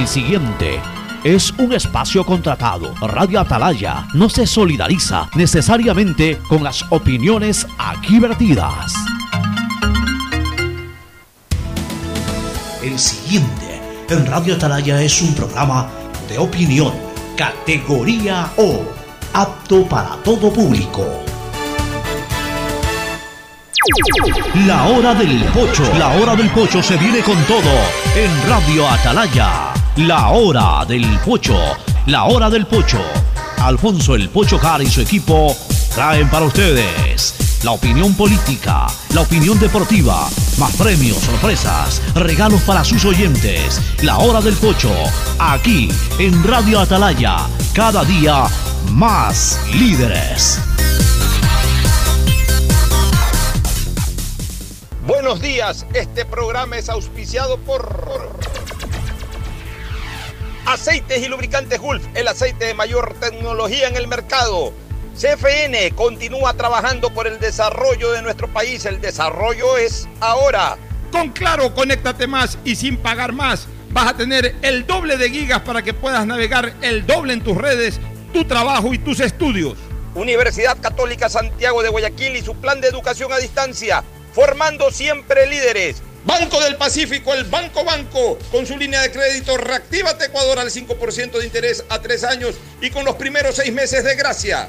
El siguiente es un espacio contratado. Radio Atalaya no se solidariza necesariamente con las opiniones aquí vertidas. El siguiente en Radio Atalaya es un programa de opinión, categoría O, apto para todo público. La Hora del Pocho. La Hora del Pocho se viene con todo en Radio Atalaya. La Hora del Pocho. La Hora del Pocho. Alfonso El Pocho Car y su equipo traen para ustedes la opinión política, la opinión deportiva, más premios, sorpresas, regalos para sus oyentes. La Hora del Pocho, aquí en Radio Atalaya, cada día más líderes. Buenos días, este programa es auspiciado por Aceites y Lubricantes Gulf, el aceite de mayor tecnología en el mercado. CFN continúa trabajando por el desarrollo de nuestro país. El desarrollo es ahora. Con Claro, conéctate más y sin pagar más. Vas a tener el doble de gigas para que puedas navegar el doble en tus redes, tu trabajo y tus estudios. Universidad Católica Santiago de Guayaquil y su plan de educación a distancia, formando siempre líderes. Banco del Pacífico, el Banco, con su línea de crédito Reactívate Ecuador al 5% de interés a 3 años y con los primeros 6 meses de gracia.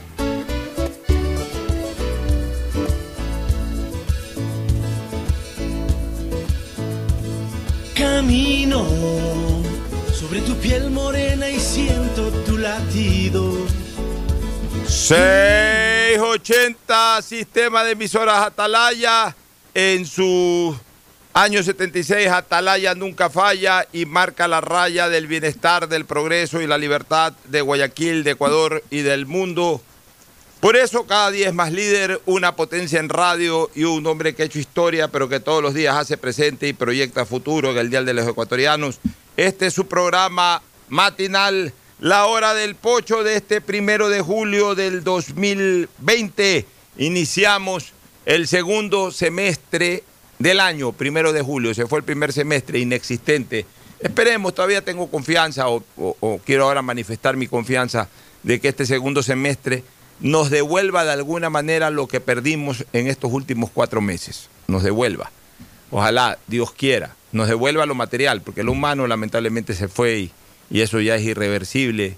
Camino sobre tu piel morena y siento tu latido. 680 Sistema de Emisoras Atalaya en su... Año 76, Atalaya nunca falla y marca la raya del bienestar, del progreso y la libertad de Guayaquil, de Ecuador y del mundo. Por eso cada día es más líder, una potencia en radio y un hombre que ha hecho historia, pero que todos los días hace presente y proyecta futuro en el Dial de los Ecuatorianos. Este es su programa matinal, La Hora del Pocho, de este 1 de julio del 2020. Iniciamos el segundo semestre del año, 1 de julio, se fue el primer semestre inexistente. Esperemos, todavía tengo confianza o quiero ahora manifestar mi confianza de que este segundo semestre nos devuelva de alguna manera lo que perdimos en estos últimos 4 meses. Nos devuelva. Ojalá, Dios quiera, nos devuelva lo material, porque lo humano lamentablemente se fue y eso ya es irreversible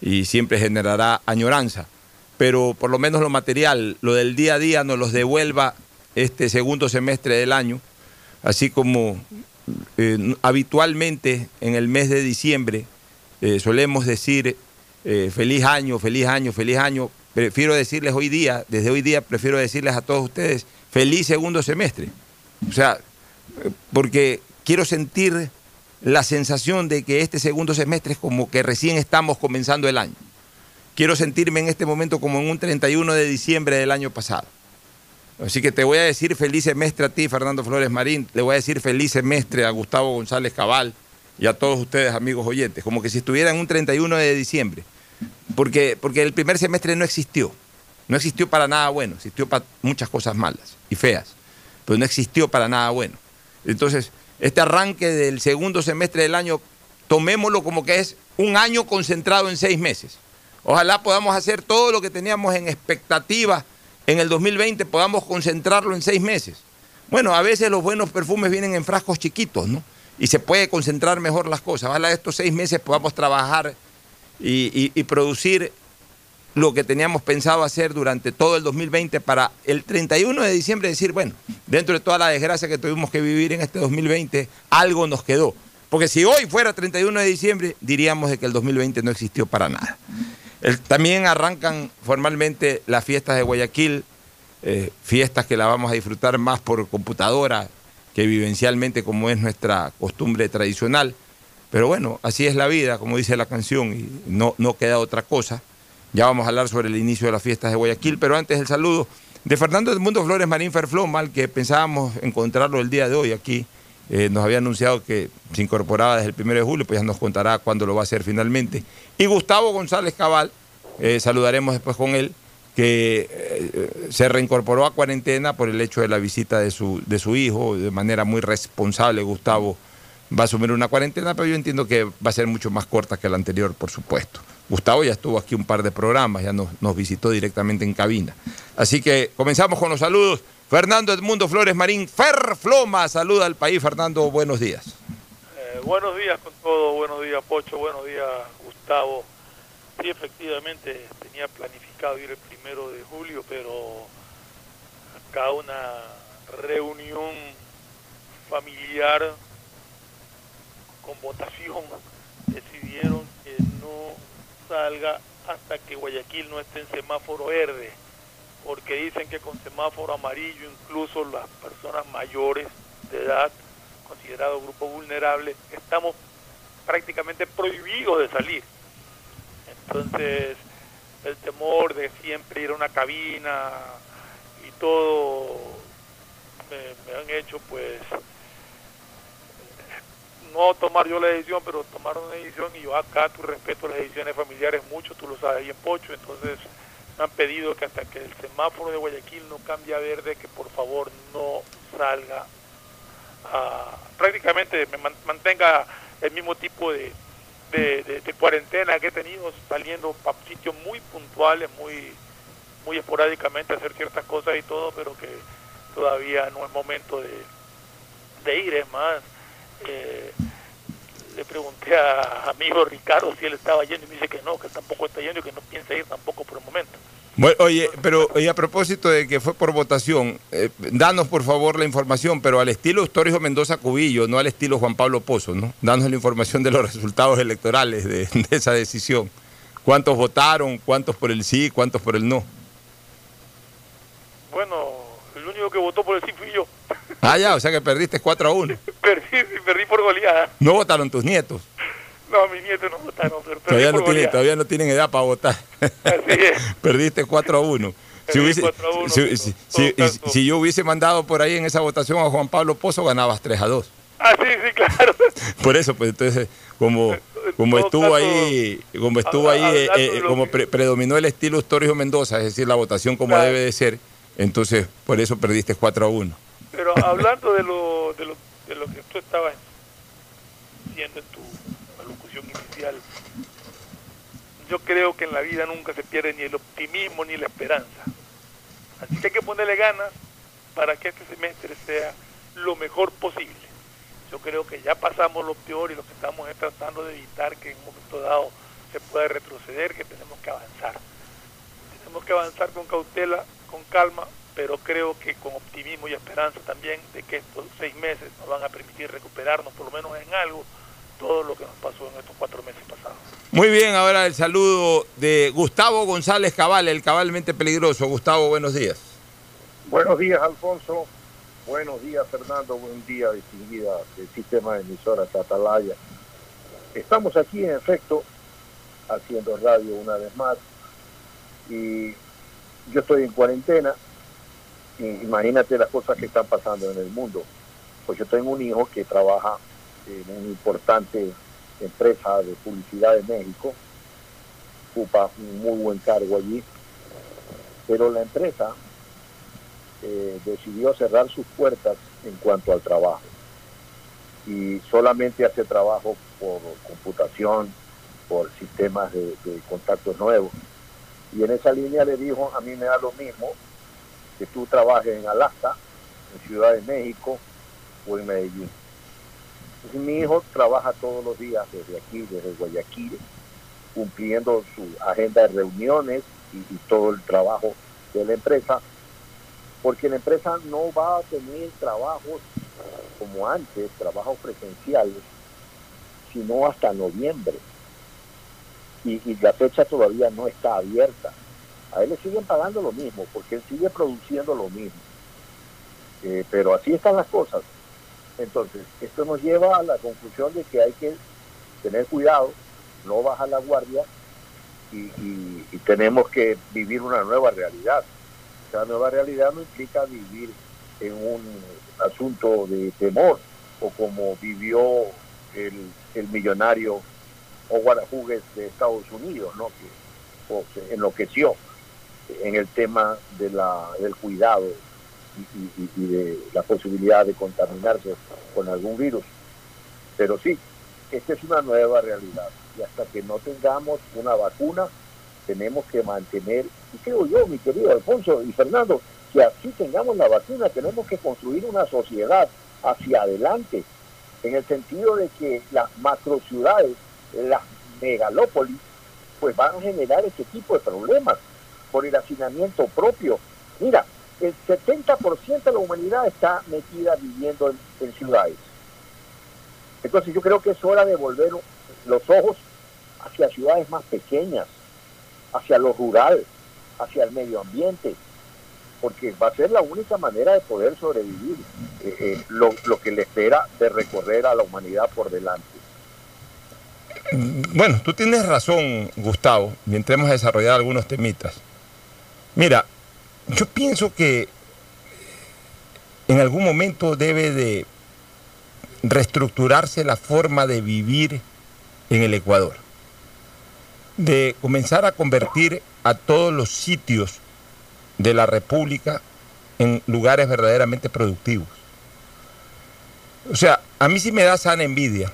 y siempre generará añoranza. Pero por lo menos lo material, lo del día a día, nos los devuelva este segundo semestre del año, así como habitualmente en el mes de diciembre solemos decir feliz año, feliz año, feliz año. Prefiero decirles hoy día, desde hoy día prefiero decirles a todos ustedes, feliz segundo semestre. O sea, porque quiero sentir la sensación de que este segundo semestre es como que recién estamos comenzando el año. Quiero sentirme en este momento como en un 31 de diciembre del año pasado. Así que te voy a decir feliz semestre a ti, Fernando Flores Marín, le voy a decir feliz semestre a Gustavo González Cabal y a todos ustedes, amigos oyentes, como que si estuvieran un 31 de diciembre, porque el primer semestre no existió para nada bueno, existió para muchas cosas malas y feas, pero no existió para nada bueno. Entonces, este arranque del segundo semestre del año, tomémoslo como que es un año concentrado en 6 meses. Ojalá podamos hacer todo lo que teníamos en expectativa en el 2020, podamos concentrarlo en 6 meses. Bueno, a veces los buenos perfumes vienen en frascos chiquitos, ¿no? Y se puede concentrar mejor las cosas. Ojalá estos 6 meses podamos trabajar y producir lo que teníamos pensado hacer durante todo el 2020 para el 31 de diciembre decir, bueno, dentro de toda la desgracia que tuvimos que vivir en este 2020, algo nos quedó. Porque si hoy fuera 31 de diciembre, diríamos de que el 2020 no existió para nada. También arrancan formalmente las fiestas de Guayaquil, fiestas que las vamos a disfrutar más por computadora que vivencialmente, como es nuestra costumbre tradicional. Pero bueno, así es la vida, como dice la canción, y no queda otra cosa. Ya vamos a hablar sobre el inicio de las fiestas de Guayaquil, pero antes el saludo de Fernando Edmundo Flores Marín Ferfloma, al que pensábamos encontrarlo el día de hoy aquí. Nos había anunciado que se incorporaba desde el 1 de julio, pues ya nos contará cuándo lo va a hacer finalmente. Y Gustavo González Cabal, saludaremos después con él, que se reincorporó a cuarentena por el hecho de la visita de su hijo, de manera muy responsable. Gustavo va a asumir una cuarentena, pero yo entiendo que va a ser mucho más corta que la anterior, por supuesto. Gustavo ya estuvo aquí un par de programas, ya nos visitó directamente en cabina. Así que comenzamos con los saludos. Fernando Edmundo Flores Marín Ferfloma, saluda al país. Fernando, buenos días. Buenos días con todo, buenos días Pocho, buenos días Gustavo. Sí, efectivamente tenía planificado ir el 1 de julio, pero acá una reunión familiar con votación decidieron que no salga hasta que Guayaquil no esté en semáforo verde, porque dicen que con semáforo amarillo incluso las personas mayores de edad, considerado grupo vulnerable, estamos prácticamente prohibidos de salir. Entonces el temor de siempre ir a una cabina y todo me han hecho pues no tomar yo la decisión, pero tomaron una decisión, y yo acá tu respeto a las decisiones familiares mucho, tú lo sabes bien Pocho. Entonces me han pedido que hasta que el semáforo de Guayaquil no cambie a verde, que por favor no salga, prácticamente me mantenga el mismo tipo de cuarentena que he tenido, saliendo para sitios muy puntuales, muy esporádicamente a hacer ciertas cosas y todo, pero que todavía no es momento de ir. Es más, le pregunté a amigo Ricardo si él estaba yendo y me dice que no, que tampoco está yendo y que no piensa ir tampoco por el momento. Bueno, oye, pero a propósito de que fue por votación, danos por favor la información, pero al estilo Eustorio Mendoza Cubillo, no al estilo Juan Pablo Pozo, ¿no? Danos la información de los resultados electorales de esa decisión. ¿Cuántos votaron? ¿Cuántos por el sí? ¿Cuántos por el no? Bueno, el único que votó por el sí fui yo. Ah, ya, o sea que perdiste 4-1. Perdí por goleada. ¿No votaron tus nietos? No, mis nietos no votaron. Todavía no tienen edad para votar. Así es. Perdiste 4-1. Si yo hubiese mandado por ahí en esa votación a Juan Pablo Pozo, ganabas 3-2. Ah, sí, sí, claro. Por eso, pues entonces, como predominó el estilo Eustorio Mendoza, es decir, la votación como claro debe de ser, entonces por eso perdiste 4-1. Pero hablando de lo que tú estabas diciendo en tu alocución inicial, yo creo que en la vida nunca se pierde ni el optimismo ni la esperanza. Así que hay que ponerle ganas para que este semestre sea lo mejor posible. Yo creo que ya pasamos lo peor y lo que estamos es tratando de evitar que en un momento dado se pueda retroceder, que tenemos que avanzar. Tenemos que avanzar con cautela, con calma, pero creo que con optimismo y esperanza también de que estos 6 meses nos van a permitir recuperarnos, por lo menos en algo, todo lo que nos pasó en estos 4 meses pasados. Muy bien, ahora el saludo de Gustavo González Cabal, el cabalmente peligroso. Gustavo, buenos días. Buenos días, Alfonso. Buenos días, Fernando. Buen día, distinguida del sistema de emisoras Atalaya. Estamos aquí, en efecto, haciendo radio una vez más. Y yo estoy en cuarentena. Imagínate las cosas que están pasando en el mundo. Pues yo tengo un hijo que trabaja en una importante empresa de publicidad de México, ocupa un muy buen cargo allí, pero la empresa decidió cerrar sus puertas en cuanto al trabajo, y solamente hace trabajo por computación, por sistemas de contactos nuevos. Y en esa línea le dijo: a mí me da lo mismo que tú trabajes en Alaska, en Ciudad de México o en Medellín. Entonces, mi hijo trabaja todos los días desde aquí, desde Guayaquil, cumpliendo su agenda de reuniones y todo el trabajo de la empresa, porque la empresa no va a tener trabajos como antes, trabajos presenciales, sino hasta noviembre. Y la fecha todavía no está abierta. A él le siguen pagando lo mismo, porque él sigue produciendo lo mismo. Pero así están las cosas. Entonces, esto nos lleva a la conclusión de que hay que tener cuidado, no bajar la guardia, y tenemos que vivir una nueva realidad. Esa nueva realidad no implica vivir en un asunto de temor, o como vivió el millonario Howard Hughes de Estados Unidos, ¿no? Que se enloqueció en el tema de del cuidado y de la posibilidad de contaminarse con algún virus. Pero sí, esta es una nueva realidad. Y hasta que no tengamos una vacuna, tenemos que mantener, y creo yo, mi querido Alfonso y Fernando, que así tengamos la vacuna, tenemos que construir una sociedad hacia adelante, en el sentido de que las macrociudades, las megalópolis, pues van a generar este tipo de problemas por el hacinamiento propio. Mira, el 70% de la humanidad está metida viviendo en ciudades. Entonces yo creo que es hora de volver los ojos hacia ciudades más pequeñas, hacia lo rural, hacia el medio ambiente, porque va a ser la única manera de poder sobrevivir lo que le espera de recorrer a la humanidad por delante. Bueno, tú tienes razón, Gustavo, y entremos a desarrollar algunos temitas. Mira, yo pienso que en algún momento debe de reestructurarse la forma de vivir en el Ecuador, de comenzar a convertir a todos los sitios de la República en lugares verdaderamente productivos. O sea, a mí sí me da sana envidia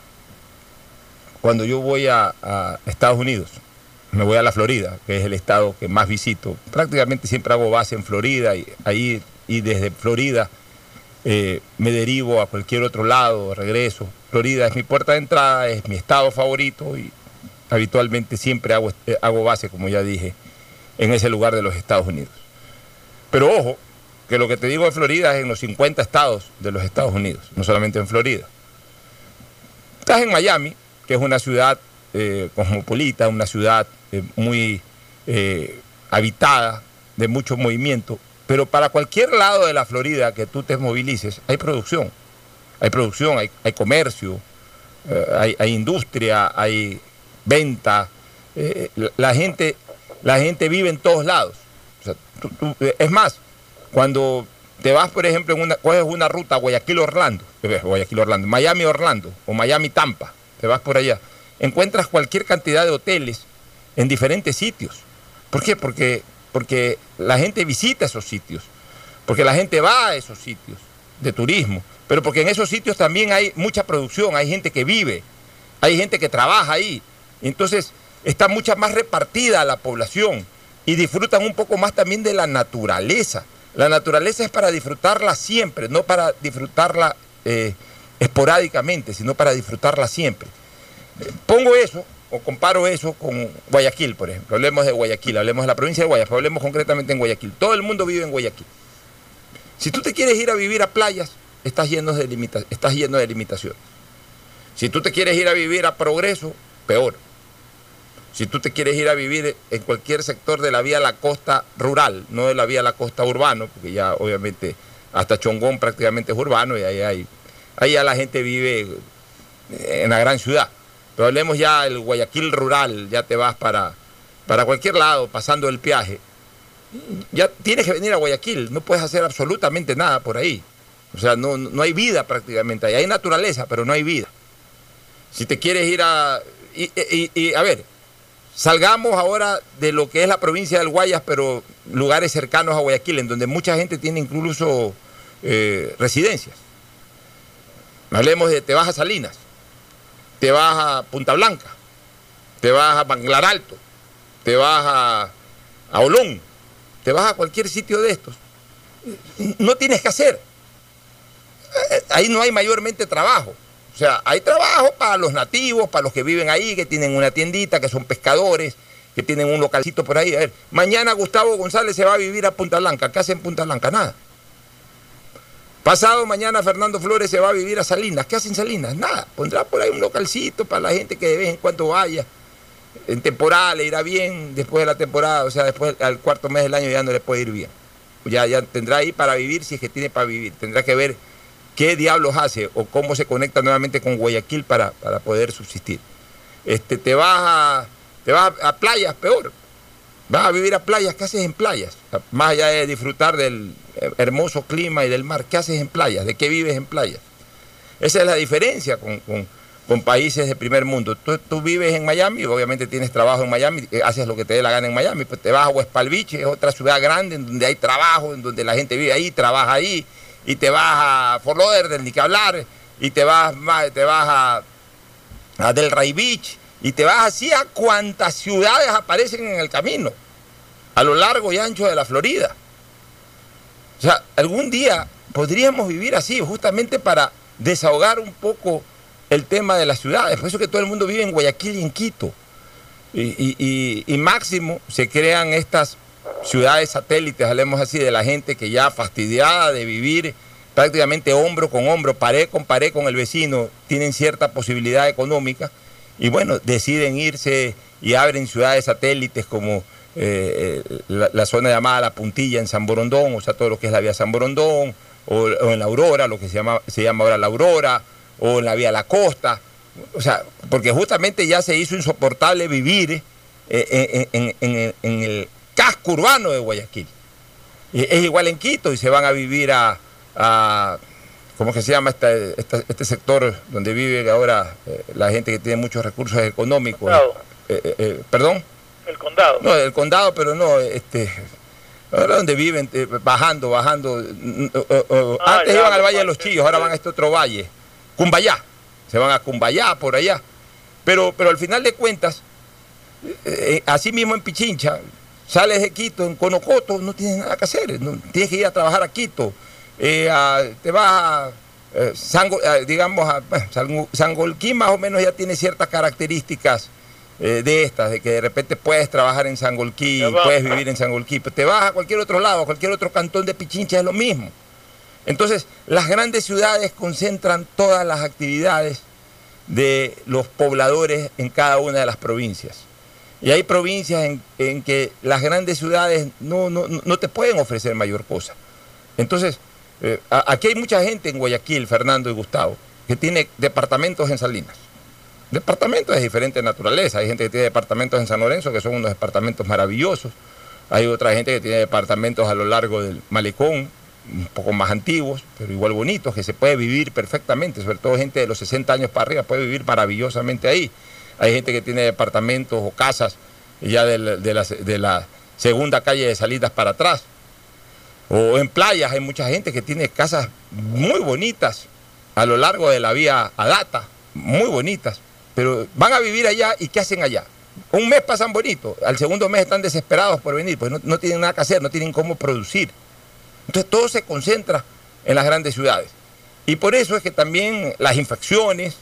cuando yo voy a Estados Unidos. Me voy a la Florida, que es el estado que más visito. Prácticamente siempre hago base en Florida y desde Florida me derivo a cualquier otro lado, regreso. Florida es mi puerta de entrada, es mi estado favorito y habitualmente siempre hago base, como ya dije, en ese lugar de los Estados Unidos. Pero ojo, que lo que te digo de Florida es en los 50 estados de los Estados Unidos, no solamente en Florida. Estás en Miami, que es una ciudad cosmopolita, una ciudad muy habitada, de mucho movimiento, pero para cualquier lado de la Florida que tú te movilices, hay producción. Hay producción, hay comercio, hay industria, hay venta. La gente vive en todos lados. O sea, es más, cuando te vas, por ejemplo, coges una ruta Guayaquil-Orlando, Miami-Orlando o Miami-Tampa, te vas por allá, encuentras cualquier cantidad de hoteles en diferentes sitios. ¿Por qué? Porque la gente visita esos sitios, porque la gente va a esos sitios de turismo, pero porque en esos sitios también hay mucha producción, hay gente que vive, hay gente que trabaja ahí. Entonces está mucha más repartida la población y disfrutan un poco más también de la naturaleza. La naturaleza es para disfrutarla siempre, no para disfrutarla esporádicamente, sino para disfrutarla siempre. Pongo eso, o comparo eso con Guayaquil, por ejemplo. Hablemos de Guayaquil, hablemos de la provincia de Guayaquil, hablemos concretamente en Guayaquil. Todo el mundo vive en Guayaquil. Si tú te quieres ir a vivir a Playas, estás lleno de limitaciones. Si tú te quieres ir a vivir a Progreso, peor. Si tú te quieres ir a vivir en cualquier sector de la vía a la costa rural, no de la vía a la costa urbano, porque ya obviamente hasta Chongón prácticamente es urbano y ahí ya la gente vive en la gran ciudad. Pero hablemos ya del Guayaquil rural, ya te vas para cualquier lado, pasando el peaje. Ya tienes que venir a Guayaquil, no puedes hacer absolutamente nada por ahí. O sea, no hay vida prácticamente, ahí hay naturaleza, pero no hay vida. Si te quieres ir a ver, salgamos ahora de lo que es la provincia del Guayas, pero lugares cercanos a Guayaquil, en donde mucha gente tiene incluso residencias. Hablemos de, te vas a Salinas, te vas a Punta Blanca, te vas a Manglar Alto, te vas a Olón, te vas a cualquier sitio de estos. No tienes que hacer. Ahí no hay mayormente trabajo. O sea, hay trabajo para los nativos, para los que viven ahí, que tienen una tiendita, que son pescadores, que tienen un localcito por ahí. A ver, mañana Gustavo González se va a vivir a Punta Blanca. ¿Qué hace en Punta Blanca? Nada. Pasado mañana Fernando Flores se va a vivir a Salinas. ¿Qué hacen Salinas? Nada. Pondrá por ahí un localcito para la gente que de vez en cuando vaya. En temporada le irá bien, después de la temporada, o sea, después al cuarto mes del año ya no le puede ir bien. Ya tendrá ahí para vivir, si es que tiene para vivir. Tendrá que ver qué diablos hace o cómo se conecta nuevamente con Guayaquil para poder subsistir. Te vas a Playas, peor. Vas a vivir a Playas, ¿qué haces en Playas? Más allá de disfrutar del hermoso clima y del mar, ¿qué haces en Playas? ¿De qué vives en Playas? Esa es la diferencia con países de primer mundo. Tú vives en Miami, obviamente tienes trabajo en Miami, haces lo que te dé la gana en Miami, pues te vas a West Palm Beach, es otra ciudad grande en donde hay trabajo, en donde la gente vive ahí, trabaja ahí, y te vas a Fort Lauderdale, ni que hablar, y te vas a a del Raibich, y te vas así a cuantas ciudades aparecen en el camino, a lo largo y ancho de la Florida. O sea, algún día podríamos vivir así, justamente para desahogar un poco el tema de las ciudades. Por eso que todo el mundo vive en Guayaquil y en Quito. Y máximo se crean estas ciudades satélites, hablemos así, de la gente que ya fastidiada de vivir prácticamente hombro con hombro, pared con pared con el vecino, tienen cierta posibilidad económica y bueno, deciden irse y abren ciudades satélites como la zona llamada La Puntilla en San Borondón, o sea, todo lo que es la vía San Borondón, o en La Aurora, lo que se llama ahora La Aurora, o en la vía La Costa, o sea, porque justamente ya se hizo insoportable vivir en el casco urbano de Guayaquil. Es igual en Quito, y se van a vivir a ¿cómo que se llama este sector donde vive ahora la gente que tiene muchos recursos económicos? ¿Perdón? El condado. No, el condado, pero no, ahora donde viven, bajando. Antes iban al Valle de los Chillos, ahora van a este otro valle, Cumbayá. Se van a Cumbayá, por allá. Pero al final de cuentas, así mismo en Pichincha, sales de Quito, en Conocoto, no tienes nada que hacer, tienes que ir a trabajar a Quito. Te vas Sangolquí más o menos ya tiene ciertas características de estas, de que de repente puedes trabajar en Sangolquí, puedes vivir en Sangolquí, pero te vas a cualquier otro lado, a cualquier otro cantón de Pichincha es lo mismo. Entonces, las grandes ciudades concentran todas las actividades de los pobladores en cada una de las provincias. Y hay provincias en que las grandes ciudades no te pueden ofrecer mayor cosa. Entonces, aquí hay mucha gente en Guayaquil, Fernando y Gustavo, que tiene departamentos en Salinas. Departamentos de diferente naturaleza. Hay gente que tiene departamentos en San Lorenzo, que son unos departamentos maravillosos. Hay otra gente que tiene departamentos a lo largo del malecón, un poco más antiguos, pero igual bonitos, que se puede vivir perfectamente, sobre todo gente de los 60 años para arriba puede vivir maravillosamente ahí. Hay gente que tiene departamentos o casas ya de la segunda calle de Salinas para atrás. O en Playas hay mucha gente que tiene casas muy bonitas a lo largo de la vía Adata, muy bonitas, pero van a vivir allá y ¿qué hacen allá? Un mes pasan bonito, al segundo mes están desesperados por venir, pues no tienen nada que hacer, no tienen cómo producir. Entonces todo se concentra en las grandes ciudades. Y por eso es que también las infecciones,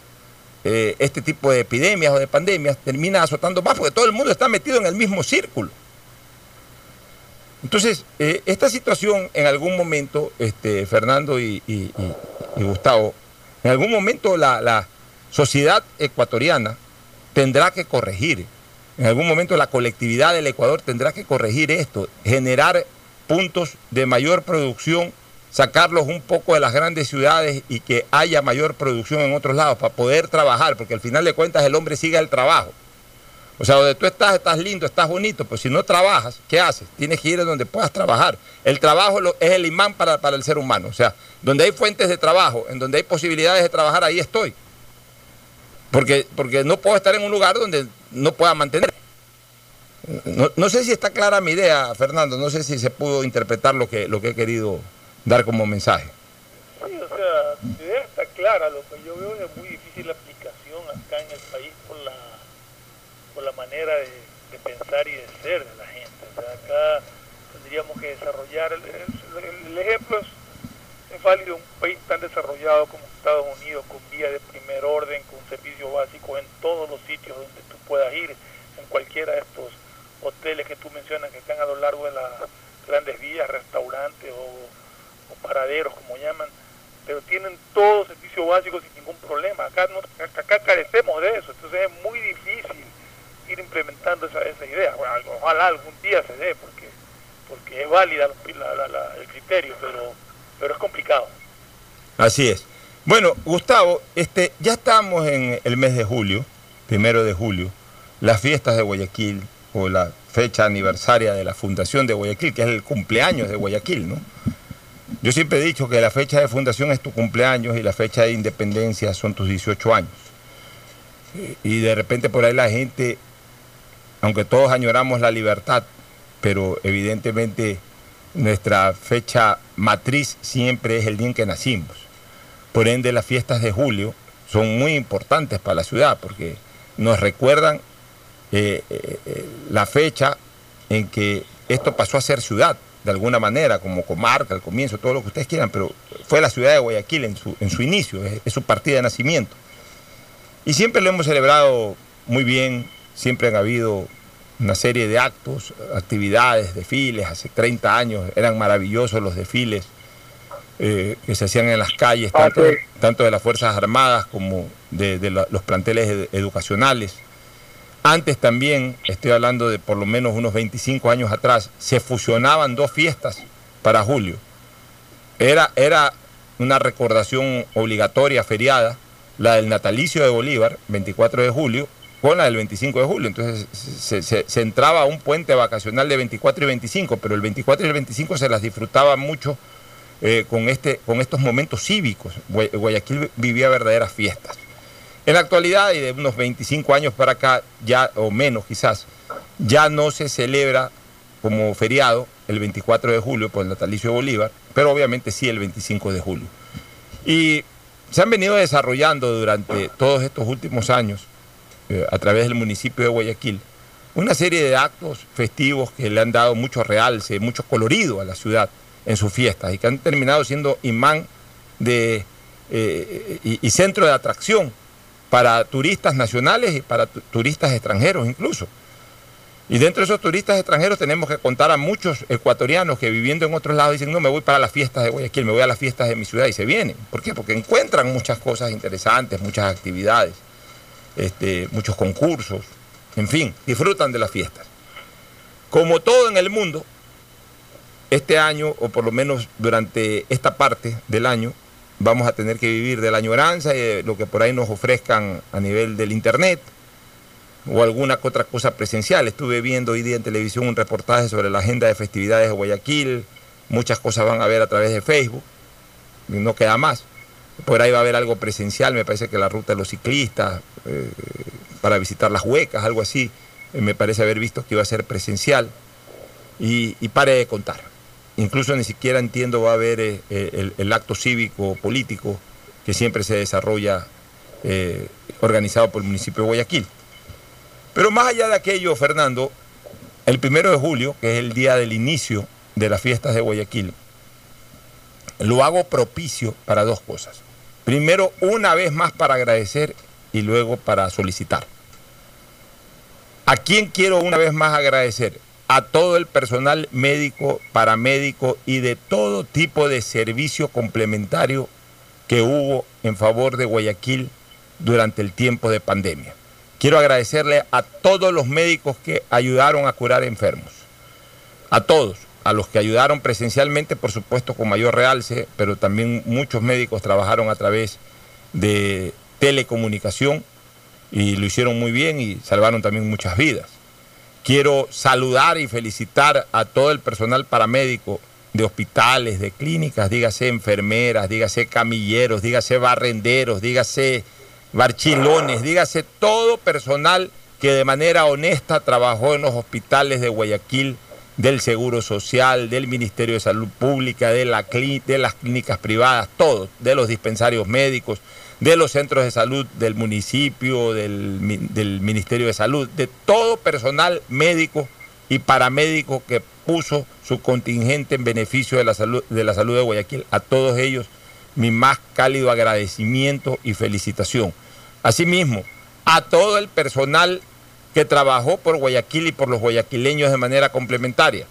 este tipo de epidemias o de pandemias, termina azotando más porque todo el mundo está metido en el mismo círculo. Entonces, esta situación en algún momento, Fernando y Gustavo, en algún momento la sociedad ecuatoriana tendrá que corregir, en algún momento la colectividad del Ecuador tendrá que corregir esto, generar puntos de mayor producción, sacarlos un poco de las grandes ciudades y que haya mayor producción en otros lados para poder trabajar, porque al final de cuentas el hombre sigue el trabajo. O sea, donde tú estás lindo, estás bonito, pues si no trabajas, ¿qué haces? Tienes que ir a donde puedas trabajar. El trabajo es el imán para el ser humano, o sea, donde hay fuentes de trabajo, en donde hay posibilidades de trabajar, ahí estoy. Porque no puedo estar en un lugar donde no pueda mantener. No sé si está clara mi idea, Fernando, no sé si se pudo interpretar lo que he querido dar como mensaje. Sí, o sea, tu idea está clara, lo que yo veo es muy difícil la aplicación acá en el país por la manera de pensar y de ser de la gente. O sea, acá tendríamos que desarrollar, el ejemplo es válido, un país tan desarrollado como Estados Unidos, con vías de primer orden, con servicios básicos en todos los sitios donde tú puedas ir, en cualquiera de estos hoteles que tú mencionas que están a lo largo de las grandes vías, restaurantes o paraderos como llaman, pero tienen todo servicio básico sin ningún problema. Acá carecemos de eso, entonces es muy difícil ir implementando esa idea. Bueno, ojalá algún día se dé porque es válida el criterio, pero es complicado. Así es. Bueno, Gustavo, ya estamos en el mes de julio, 1 de julio, las fiestas de Guayaquil, o la fecha aniversaria de la fundación de Guayaquil, que es el cumpleaños de Guayaquil, ¿no? Yo siempre he dicho que la fecha de fundación es tu cumpleaños y la fecha de independencia son tus 18 años. Y de repente por ahí la gente, aunque todos añoramos la libertad, pero evidentemente nuestra fecha matriz siempre es el día en que nacimos. Por ende, las fiestas de julio son muy importantes para la ciudad porque nos recuerdan la fecha en que esto pasó a ser ciudad, de alguna manera, como comarca, al comienzo, todo lo que ustedes quieran, pero fue la ciudad de Guayaquil en su inicio, es su partida de nacimiento. Y siempre lo hemos celebrado muy bien, siempre han habido una serie de actos, actividades, desfiles. Hace 30 años eran maravillosos los desfiles que se hacían en las calles, tanto de las Fuerzas Armadas como de los planteles educacionales. Antes también, estoy hablando de por lo menos unos 25 años atrás, se fusionaban dos fiestas para julio. Era una recordación obligatoria, feriada, la del natalicio de Bolívar, 24 de julio, con la del 25 de julio. Entonces se entraba a un puente vacacional de 24 y 25, pero el 24 y el 25 se las disfrutaba mucho con estos momentos cívicos. Guayaquil vivía verdaderas fiestas. En la actualidad, y de unos 25 años para acá, ya o menos quizás, ya no se celebra como feriado el 24 de julio por el natalicio de Bolívar, pero obviamente sí el 25 de julio. Y se han venido desarrollando durante todos estos últimos años, a través del municipio de Guayaquil, una serie de actos festivos que le han dado mucho realce, mucho colorido a la ciudad en sus fiestas, y que han terminado siendo imán de, y centro de atracción para turistas nacionales y para turistas extranjeros incluso. Y dentro de esos turistas extranjeros tenemos que contar a muchos ecuatorianos que viviendo en otros lados dicen, no, me voy para las fiestas de Guayaquil, me voy a las fiestas de mi ciudad, y se vienen. ¿Por qué? Porque encuentran muchas cosas interesantes, muchas actividades, muchos concursos, en fin, disfrutan de las fiestas. Como todo en el mundo, este año, o por lo menos durante esta parte del año, vamos a tener que vivir de la añoranza y de lo que por ahí nos ofrezcan a nivel del internet o alguna otra cosa presencial. Estuve viendo hoy día en televisión un reportaje sobre la agenda de festividades de Guayaquil. Muchas cosas van a ver a través de Facebook, no queda más. Por ahí va a haber algo presencial, me parece que la ruta de los ciclistas para visitar las huecas, algo así, me parece haber visto que iba a ser presencial. Y pare de contar. Incluso ni siquiera entiendo va a haber el acto cívico político que siempre se desarrolla organizado por el municipio de Guayaquil. Pero más allá de aquello, Fernando, el 1 de julio, que es el día del inicio de las fiestas de Guayaquil, lo hago propicio para dos cosas. Primero, una vez más para agradecer y luego para solicitar. ¿A quién quiero una vez más agradecer? A todo el personal médico, paramédico y de todo tipo de servicio complementario que hubo en favor de Guayaquil durante el tiempo de pandemia. Quiero agradecerle a todos los médicos que ayudaron a curar enfermos, a todos, a los que ayudaron presencialmente, por supuesto con mayor realce, pero también muchos médicos trabajaron a través de telecomunicación y lo hicieron muy bien y salvaron también muchas vidas. Quiero saludar y felicitar a todo el personal paramédico de hospitales, de clínicas, dígase enfermeras, dígase camilleros, dígase barrenderos, dígase barchilones, dígase todo personal que de manera honesta trabajó en los hospitales de Guayaquil, del Seguro Social, del Ministerio de Salud Pública, de las clínicas privadas, todos, de los dispensarios médicos, de los centros de salud del municipio, del Ministerio de Salud, de todo personal médico y paramédico que puso su contingente en beneficio de la salud de Guayaquil. A todos ellos, mi más cálido agradecimiento y felicitación. Asimismo, a todo el personal que trabajó por Guayaquil y por los guayaquileños de manera complementaria.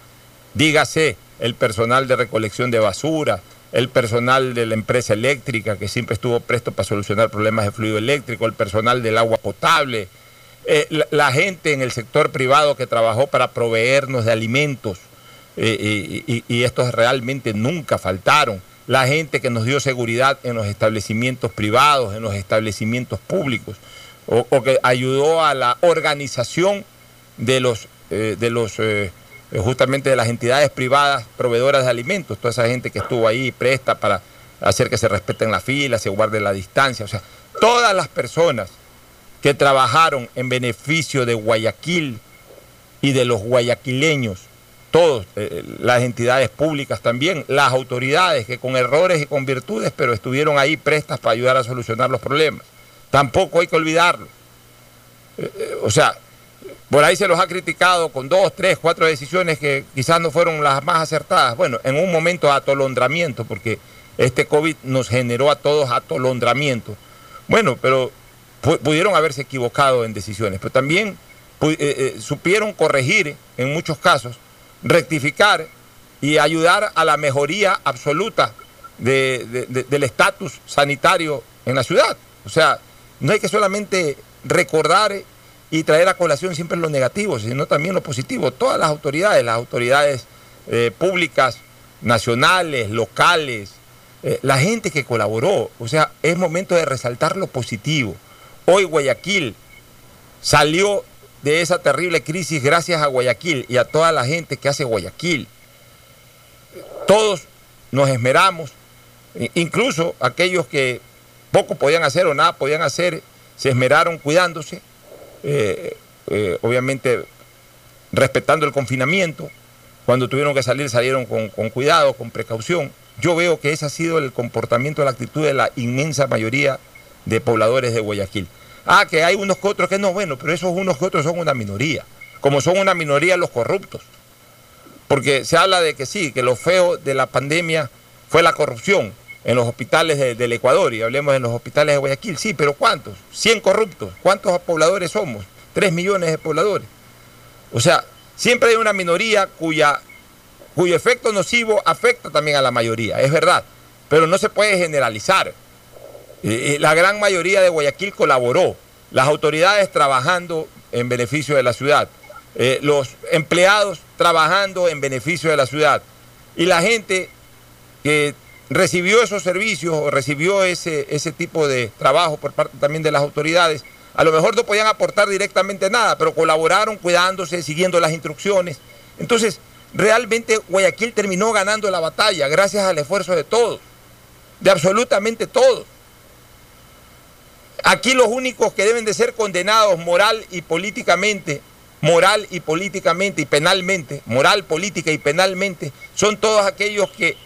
Dígase, el personal de recolección de basura, el personal de la empresa eléctrica que siempre estuvo presto para solucionar problemas de fluido eléctrico, el personal del agua potable, la gente en el sector privado que trabajó para proveernos de alimentos, y estos realmente nunca faltaron, la gente que nos dio seguridad en los establecimientos privados, en los establecimientos públicos, o que ayudó a la organización justamente de las entidades privadas proveedoras de alimentos, toda esa gente que estuvo ahí presta para hacer que se respeten las filas, se guarde la distancia. O sea, todas las personas que trabajaron en beneficio de Guayaquil y de los guayaquileños, todas las entidades públicas también, las autoridades que con errores y con virtudes, pero estuvieron ahí prestas para ayudar a solucionar los problemas. Tampoco hay que olvidarlo. O sea, por ahí se los ha criticado con 2, 3, 4 decisiones que quizás no fueron las más acertadas. Bueno, en un momento de atolondramiento, porque este COVID nos generó a todos atolondramiento. Bueno, pero pudieron haberse equivocado en decisiones, pero también supieron corregir en muchos casos, rectificar y ayudar a la mejoría absoluta del estatus sanitario en la ciudad. O sea, no hay que solamente recordar y traer a colación siempre lo negativo, sino también lo positivo. Todas las autoridades públicas, nacionales, locales, la gente que colaboró. O sea, es momento de resaltar lo positivo. Hoy Guayaquil salió de esa terrible crisis gracias a Guayaquil y a toda la gente que hace Guayaquil. Todos nos esmeramos, incluso aquellos que poco podían hacer o nada podían hacer, se esmeraron cuidándose, obviamente respetando el confinamiento. Cuando tuvieron que salir, salieron con cuidado, con precaución. Yo veo que ese ha sido el comportamiento, la actitud de la inmensa mayoría de pobladores de Guayaquil. Ah, que hay unos que otros que no, bueno, pero esos unos que otros son una minoría, como son una minoría los corruptos. Porque se habla de que sí, que lo feo de la pandemia fue la corrupción en los hospitales del Ecuador, y hablemos de los hospitales de Guayaquil, sí, pero ¿cuántos? 100 corruptos, ¿cuántos pobladores somos? 3 millones de pobladores. O sea, siempre hay una minoría cuyo efecto nocivo afecta también a la mayoría, es verdad, pero no se puede generalizar. La gran mayoría de Guayaquil colaboró, las autoridades trabajando en beneficio de la ciudad, los empleados trabajando en beneficio de la ciudad, y la gente que recibió esos servicios o recibió ese tipo de trabajo por parte también de las autoridades, a lo mejor no podían aportar directamente nada, pero colaboraron cuidándose, siguiendo las instrucciones. Entonces, realmente Guayaquil terminó ganando la batalla gracias al esfuerzo de todos, de absolutamente todos. Aquí los únicos que deben de ser condenados moral y políticamente y penalmente, moral, política y penalmente, son todos aquellos que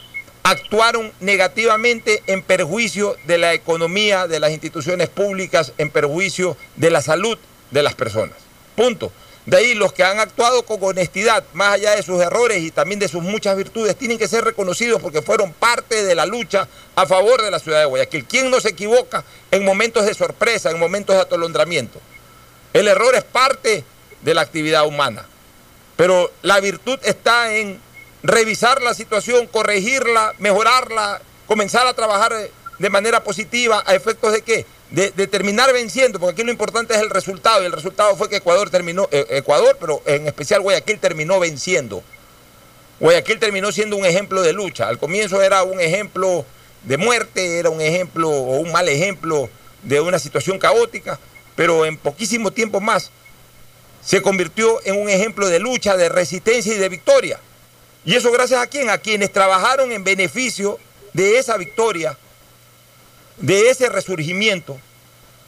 actuaron negativamente en perjuicio de la economía, de las instituciones públicas, en perjuicio de la salud de las personas. Punto. De ahí los que han actuado con honestidad, más allá de sus errores y también de sus muchas virtudes, tienen que ser reconocidos porque fueron parte de la lucha a favor de la ciudad de Guayaquil. ¿Quién no se equivoca en momentos de sorpresa, en momentos de atolondramiento? El error es parte de la actividad humana, pero la virtud está en revisar la situación, corregirla, mejorarla, comenzar a trabajar de manera positiva a efectos de qué, de terminar venciendo, porque aquí lo importante es el resultado, y el resultado fue que Ecuador, pero en especial Guayaquil, terminó venciendo. Guayaquil terminó siendo un ejemplo de lucha. Al comienzo era un ejemplo de muerte, era un ejemplo o un mal ejemplo de una situación caótica, pero en poquísimo tiempo más se convirtió en un ejemplo de lucha, de resistencia y de victoria. ¿Y eso gracias a quién? A quienes trabajaron en beneficio de esa victoria, de ese resurgimiento.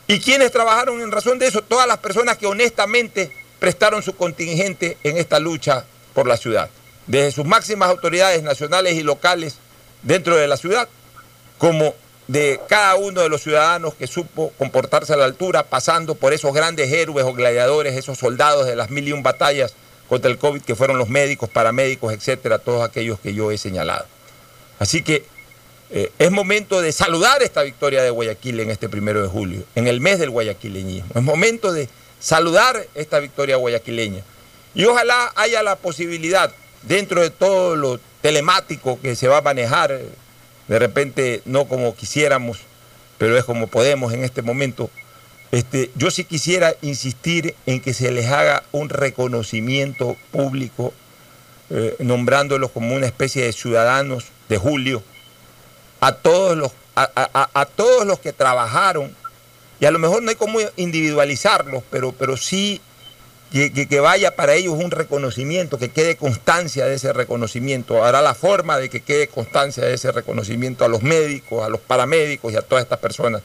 ¿Y quienes trabajaron en razón de eso? Todas las personas que honestamente prestaron su contingente en esta lucha por la ciudad, desde sus máximas autoridades nacionales y locales dentro de la ciudad, como de cada uno de los ciudadanos que supo comportarse a la altura, pasando por esos grandes héroes o gladiadores, esos soldados de las 1001 batallas contra el COVID, que fueron los médicos, paramédicos, etcétera, todos aquellos que yo he señalado. Así que es momento de saludar esta victoria de Guayaquil en este 1 de julio, en el mes del guayaquileñismo. Es momento de saludar esta victoria guayaquileña. Y ojalá haya la posibilidad, dentro de todo lo telemático que se va a manejar, de repente no como quisiéramos, pero es como podemos en este momento. Yo sí quisiera insistir en que se les haga un reconocimiento público, nombrándolos como una especie de ciudadanos de julio, a todos los que trabajaron, y a lo mejor no hay como individualizarlos, pero sí que vaya para ellos un reconocimiento, que quede constancia de ese reconocimiento. Habrá la forma de que quede constancia de ese reconocimiento a los médicos, a los paramédicos y a todas estas personas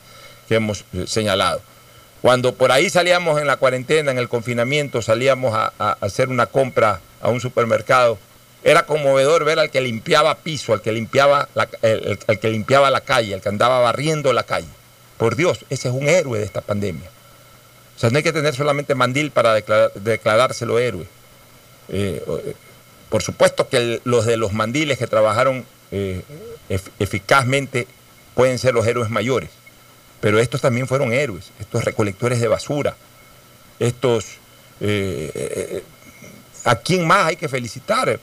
que hemos señalado. Cuando por ahí salíamos en la cuarentena, en el confinamiento, salíamos a hacer una compra a un supermercado, era conmovedor ver al que limpiaba piso, al que limpiaba la calle, al que andaba barriendo la calle. Por Dios, ese es un héroe de esta pandemia. O sea, no hay que tener solamente mandil para declarárselo héroe. Por supuesto que los de los mandiles que trabajaron eficazmente pueden ser los héroes mayores, pero estos también fueron héroes, estos recolectores de basura, estos... ¿a quién más hay que felicitar?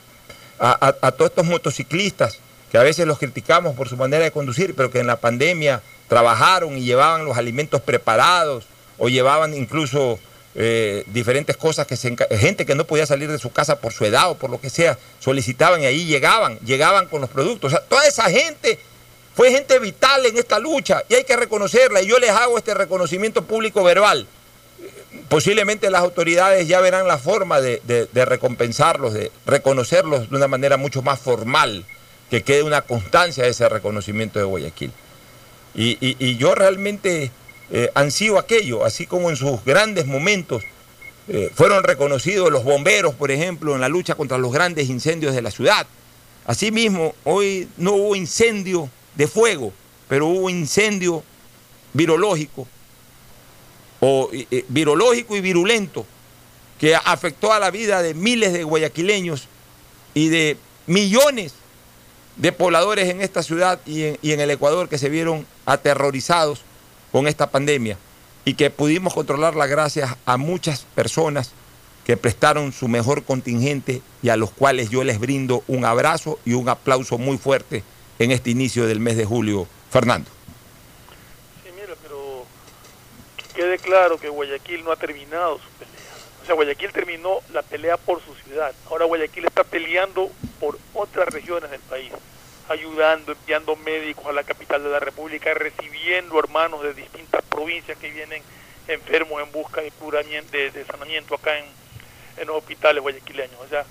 A todos estos motociclistas que a veces los criticamos por su manera de conducir, pero que en la pandemia trabajaron y llevaban los alimentos preparados o llevaban incluso diferentes cosas que gente que no podía salir de su casa por su edad o por lo que sea, solicitaban y ahí llegaban con los productos. O sea, toda esa gente fue gente vital en esta lucha y hay que reconocerla, y yo les hago este reconocimiento público verbal. Posiblemente las autoridades ya verán la forma de recompensarlos, de reconocerlos de una manera mucho más formal, que quede una constancia de ese reconocimiento de Guayaquil. Y yo realmente ansío aquello, así como en sus grandes momentos fueron reconocidos los bomberos, por ejemplo, en la lucha contra los grandes incendios de la ciudad. Asimismo, hoy no hubo incendio de fuego, pero hubo incendio virológico, virológico y virulento, que afectó a la vida de miles de guayaquileños y de millones de pobladores en esta ciudad y en el Ecuador, que se vieron aterrorizados con esta pandemia y que pudimos controlarla gracias a muchas personas que prestaron su mejor contingente y a los cuales yo les brindo un abrazo y un aplauso muy fuerte en este inicio del mes de julio, Fernando. Quede claro que Guayaquil no ha terminado su pelea. O sea, Guayaquil terminó la pelea por su ciudad. Ahora Guayaquil está peleando por otras regiones del país, ayudando, enviando médicos a la capital de la República, recibiendo hermanos de distintas provincias que vienen enfermos en busca de curamiento, de sanamiento acá en los hospitales guayaquileños. O sea,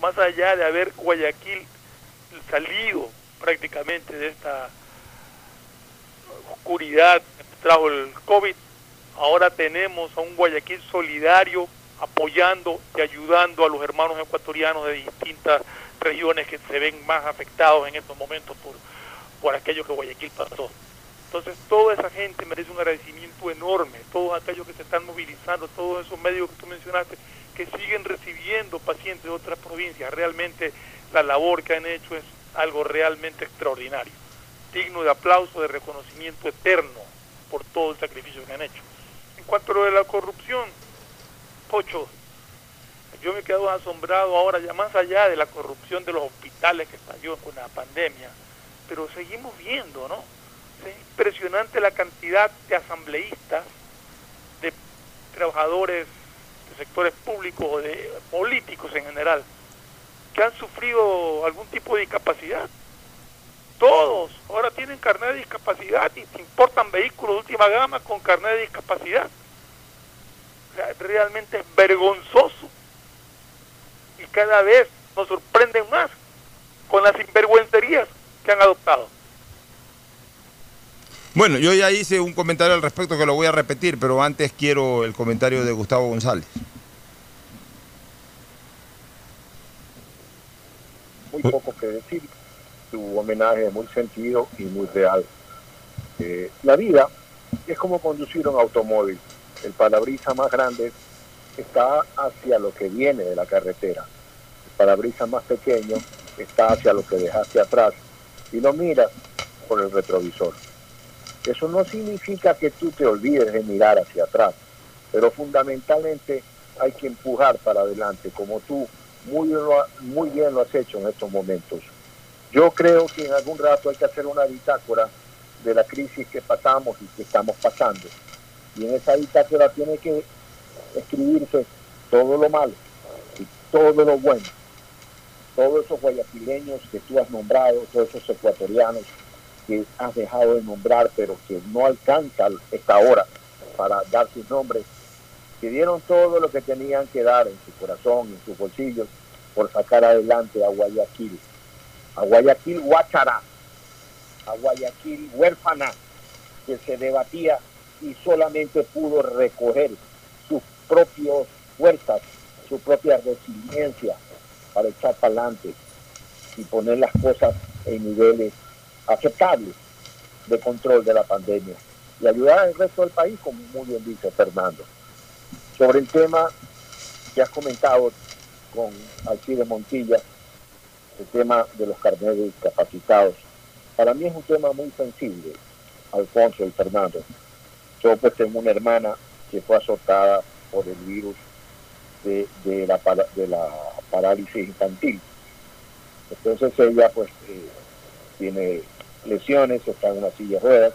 más allá de haber Guayaquil salido prácticamente de esta oscuridad que trajo el COVID, ahora tenemos a un Guayaquil solidario, apoyando y ayudando a los hermanos ecuatorianos de distintas regiones que se ven más afectados en estos momentos por aquello que Guayaquil pasó. Entonces, toda esa gente merece un agradecimiento enorme, todos aquellos que se están movilizando, todos esos medios que tú mencionaste, que siguen recibiendo pacientes de otras provincias. Realmente la labor que han hecho es algo realmente extraordinario, digno de aplauso, de reconocimiento eterno por todo el sacrificio que han hecho. En cuanto a lo de la corrupción, Pocho, yo me quedo asombrado ahora, ya más allá de la corrupción de los hospitales que estalló con la pandemia, pero seguimos viendo, ¿no? Es impresionante la cantidad de asambleístas, de trabajadores de sectores públicos o de políticos en general, que han sufrido algún tipo de discapacidad. Todos ahora tienen carnet de discapacidad y te importan vehículos de última gama con carnet de discapacidad. O sea, realmente es vergonzoso. Y cada vez nos sorprenden más con las sinvergüencerías que han adoptado. Bueno, yo ya hice un comentario al respecto que lo voy a repetir, pero antes quiero el comentario de Gustavo González. Muy poco que decir. Tu homenaje es muy sentido y muy real. La vida es como conducir un automóvil. El parabrisas más grande está hacia lo que viene de la carretera. El parabrisas más pequeño está hacia lo que dejaste atrás y lo miras por el retrovisor. Eso no significa que tú te olvides de mirar hacia atrás, pero fundamentalmente hay que empujar para adelante, como tú muy bien lo has hecho en estos momentos. Yo creo que en algún rato hay que hacer una bitácora de la crisis que pasamos y que estamos pasando. Y en esa bitácora tiene que escribirse todo lo malo y todo lo bueno. Todos esos guayaquileños que tú has nombrado, todos esos ecuatorianos que has dejado de nombrar, pero que no alcanzan esta hora para dar sus nombres, que dieron todo lo que tenían que dar en su corazón, en sus bolsillos, por sacar adelante a Guayaquil. A Guayaquil guachara, a Guayaquil huérfana, que se debatía y solamente pudo recoger sus propias fuerzas, su propia resiliencia para echar para adelante y poner las cosas en niveles aceptables de control de la pandemia. y ayudar al resto del país, como muy bien dice Fernando. Sobre el tema que has comentado con Alcides Montilla, el tema de los carnets discapacitados, para mí es un tema muy sensible, Alfonso y Fernando. Yo pues tengo una hermana que fue azotada por el virus de la parálisis infantil. Entonces ella pues tiene lesiones, está en una silla de ruedas,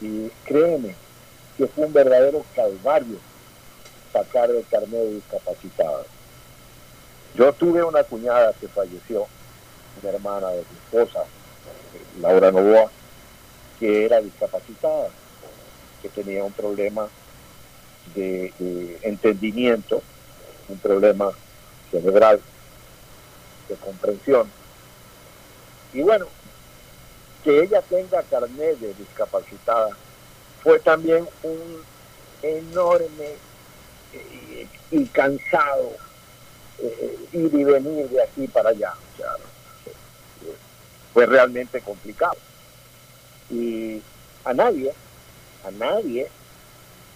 y créeme que fue un verdadero calvario sacar el carnet de discapacitada. Yo tuve una cuñada que falleció, una hermana de mi esposa, Laura Novoa, que era discapacitada, que tenía un problema de entendimiento, un problema cerebral, de comprensión. Y bueno, que ella tenga carnet de discapacitada fue también un enorme y cansado ir y venir de aquí para allá. O sea, fue realmente complicado. Y a nadie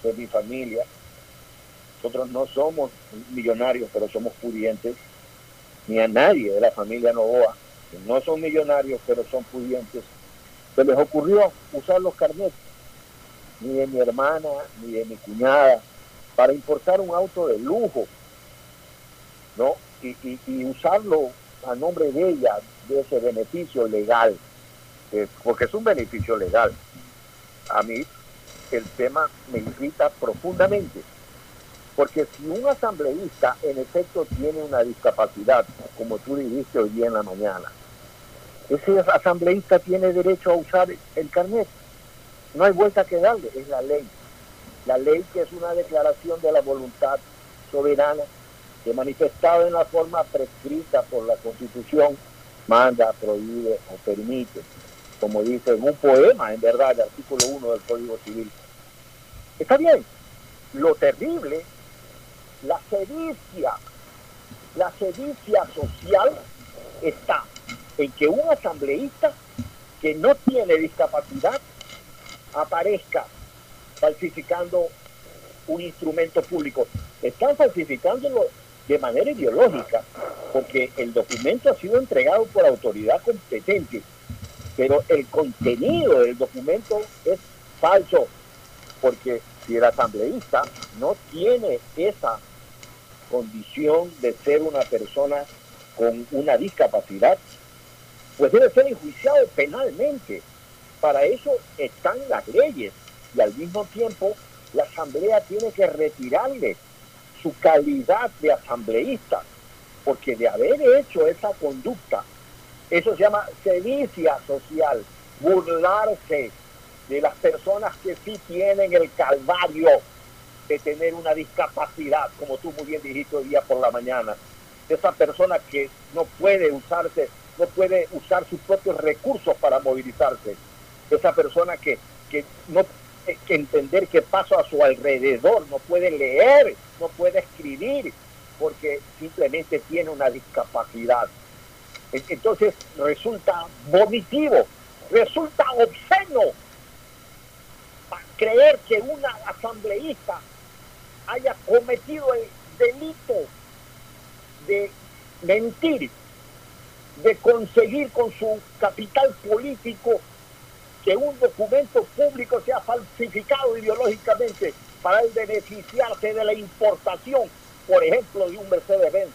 de mi familia, nosotros no somos millonarios, pero somos pudientes, ni a nadie de la familia Novoa, que no son millonarios, pero son pudientes, se les ocurrió usar los carnets, ni de mi hermana, ni de mi cuñada, para importar un auto de lujo, ¿no? Y usarlo a nombre de ella, de ese beneficio legal, porque es un beneficio legal. A mí el tema me irrita profundamente, porque si un asambleísta en efecto tiene una discapacidad, como tú dijiste hoy día en la mañana, ese asambleísta tiene derecho a usar el carnet. No hay vuelta que darle, es la ley. La ley, que es una declaración de la voluntad soberana que, manifestada en la forma prescrita por la Constitución, manda, prohíbe o permite, como dice en un poema, en verdad, el artículo 1 del Código Civil. Está bien. Lo terrible, la sedicia social está en que un asambleísta que no tiene discapacidad aparezca falsificando un instrumento público. Están falsificándolo de manera ideológica, porque el documento ha sido entregado por autoridad competente, pero el contenido del documento es falso, porque si el asambleísta no tiene esa condición de ser una persona con una discapacidad, pues debe ser enjuiciado penalmente. Para eso están las leyes, y al mismo tiempo la asamblea tiene que retirarle su calidad de asambleísta, porque de haber hecho esa conducta, eso se llama sedicia social, burlarse de las personas que sí tienen el calvario de tener una discapacidad, como tú muy bien dijiste hoy día por la mañana, de esa persona que no puede usar sus propios recursos para movilizarse, de esa persona que no que entender qué pasa a su alrededor, no puede leer, no puede escribir, porque simplemente tiene una discapacidad. Entonces resulta vomitivo, resulta obsceno creer que una asambleísta haya cometido el delito de mentir, de conseguir con su capital político que un documento público sea falsificado ideológicamente para el beneficiarse de la importación, por ejemplo, de un Mercedes-Benz.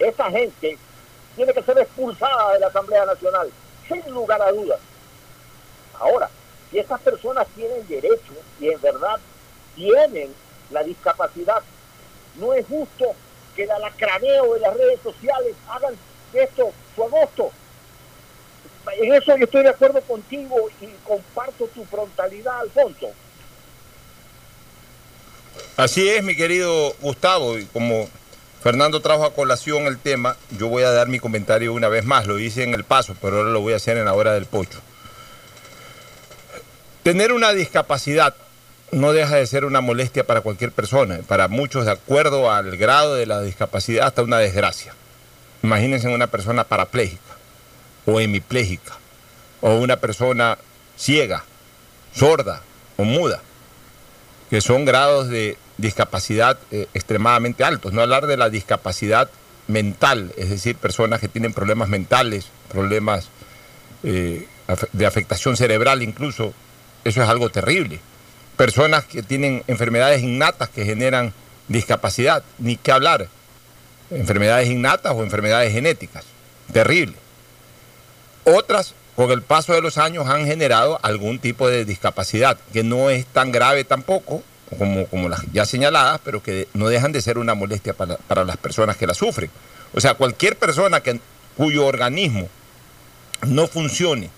Esa gente tiene que ser expulsada de la Asamblea Nacional, sin lugar a dudas. Ahora, si estas personas tienen derecho y en verdad tienen la discapacidad, no es justo que el alacraneo de las redes sociales hagan esto su agosto. En eso yo estoy de acuerdo contigo y comparto tu frontalidad, Alfonso. Así es, mi querido Gustavo, y como Fernando trajo a colación el tema, yo voy a dar mi comentario una vez más. Lo hice en El Paso, pero ahora lo voy a hacer en La Hora del Pocho. Tener una discapacidad no deja de ser una molestia para cualquier persona, para muchos, de acuerdo al grado de la discapacidad, hasta una desgracia. Imagínense una persona parapléjica, o hemipléjica, o una persona ciega, sorda o muda, que son grados de discapacidad extremadamente altos. No hablar de la discapacidad mental, es decir, personas que tienen problemas mentales, problemas de afectación cerebral incluso, eso es algo terrible. Personas que tienen enfermedades innatas que generan discapacidad, ni qué hablar, enfermedades innatas o enfermedades genéticas, terrible. Otras, con el paso de los años, han generado algún tipo de discapacidad, que no es tan grave tampoco, como las ya señaladas, pero que no dejan de ser una molestia para las personas que la sufren. O sea, cualquier persona cuyo organismo no funcione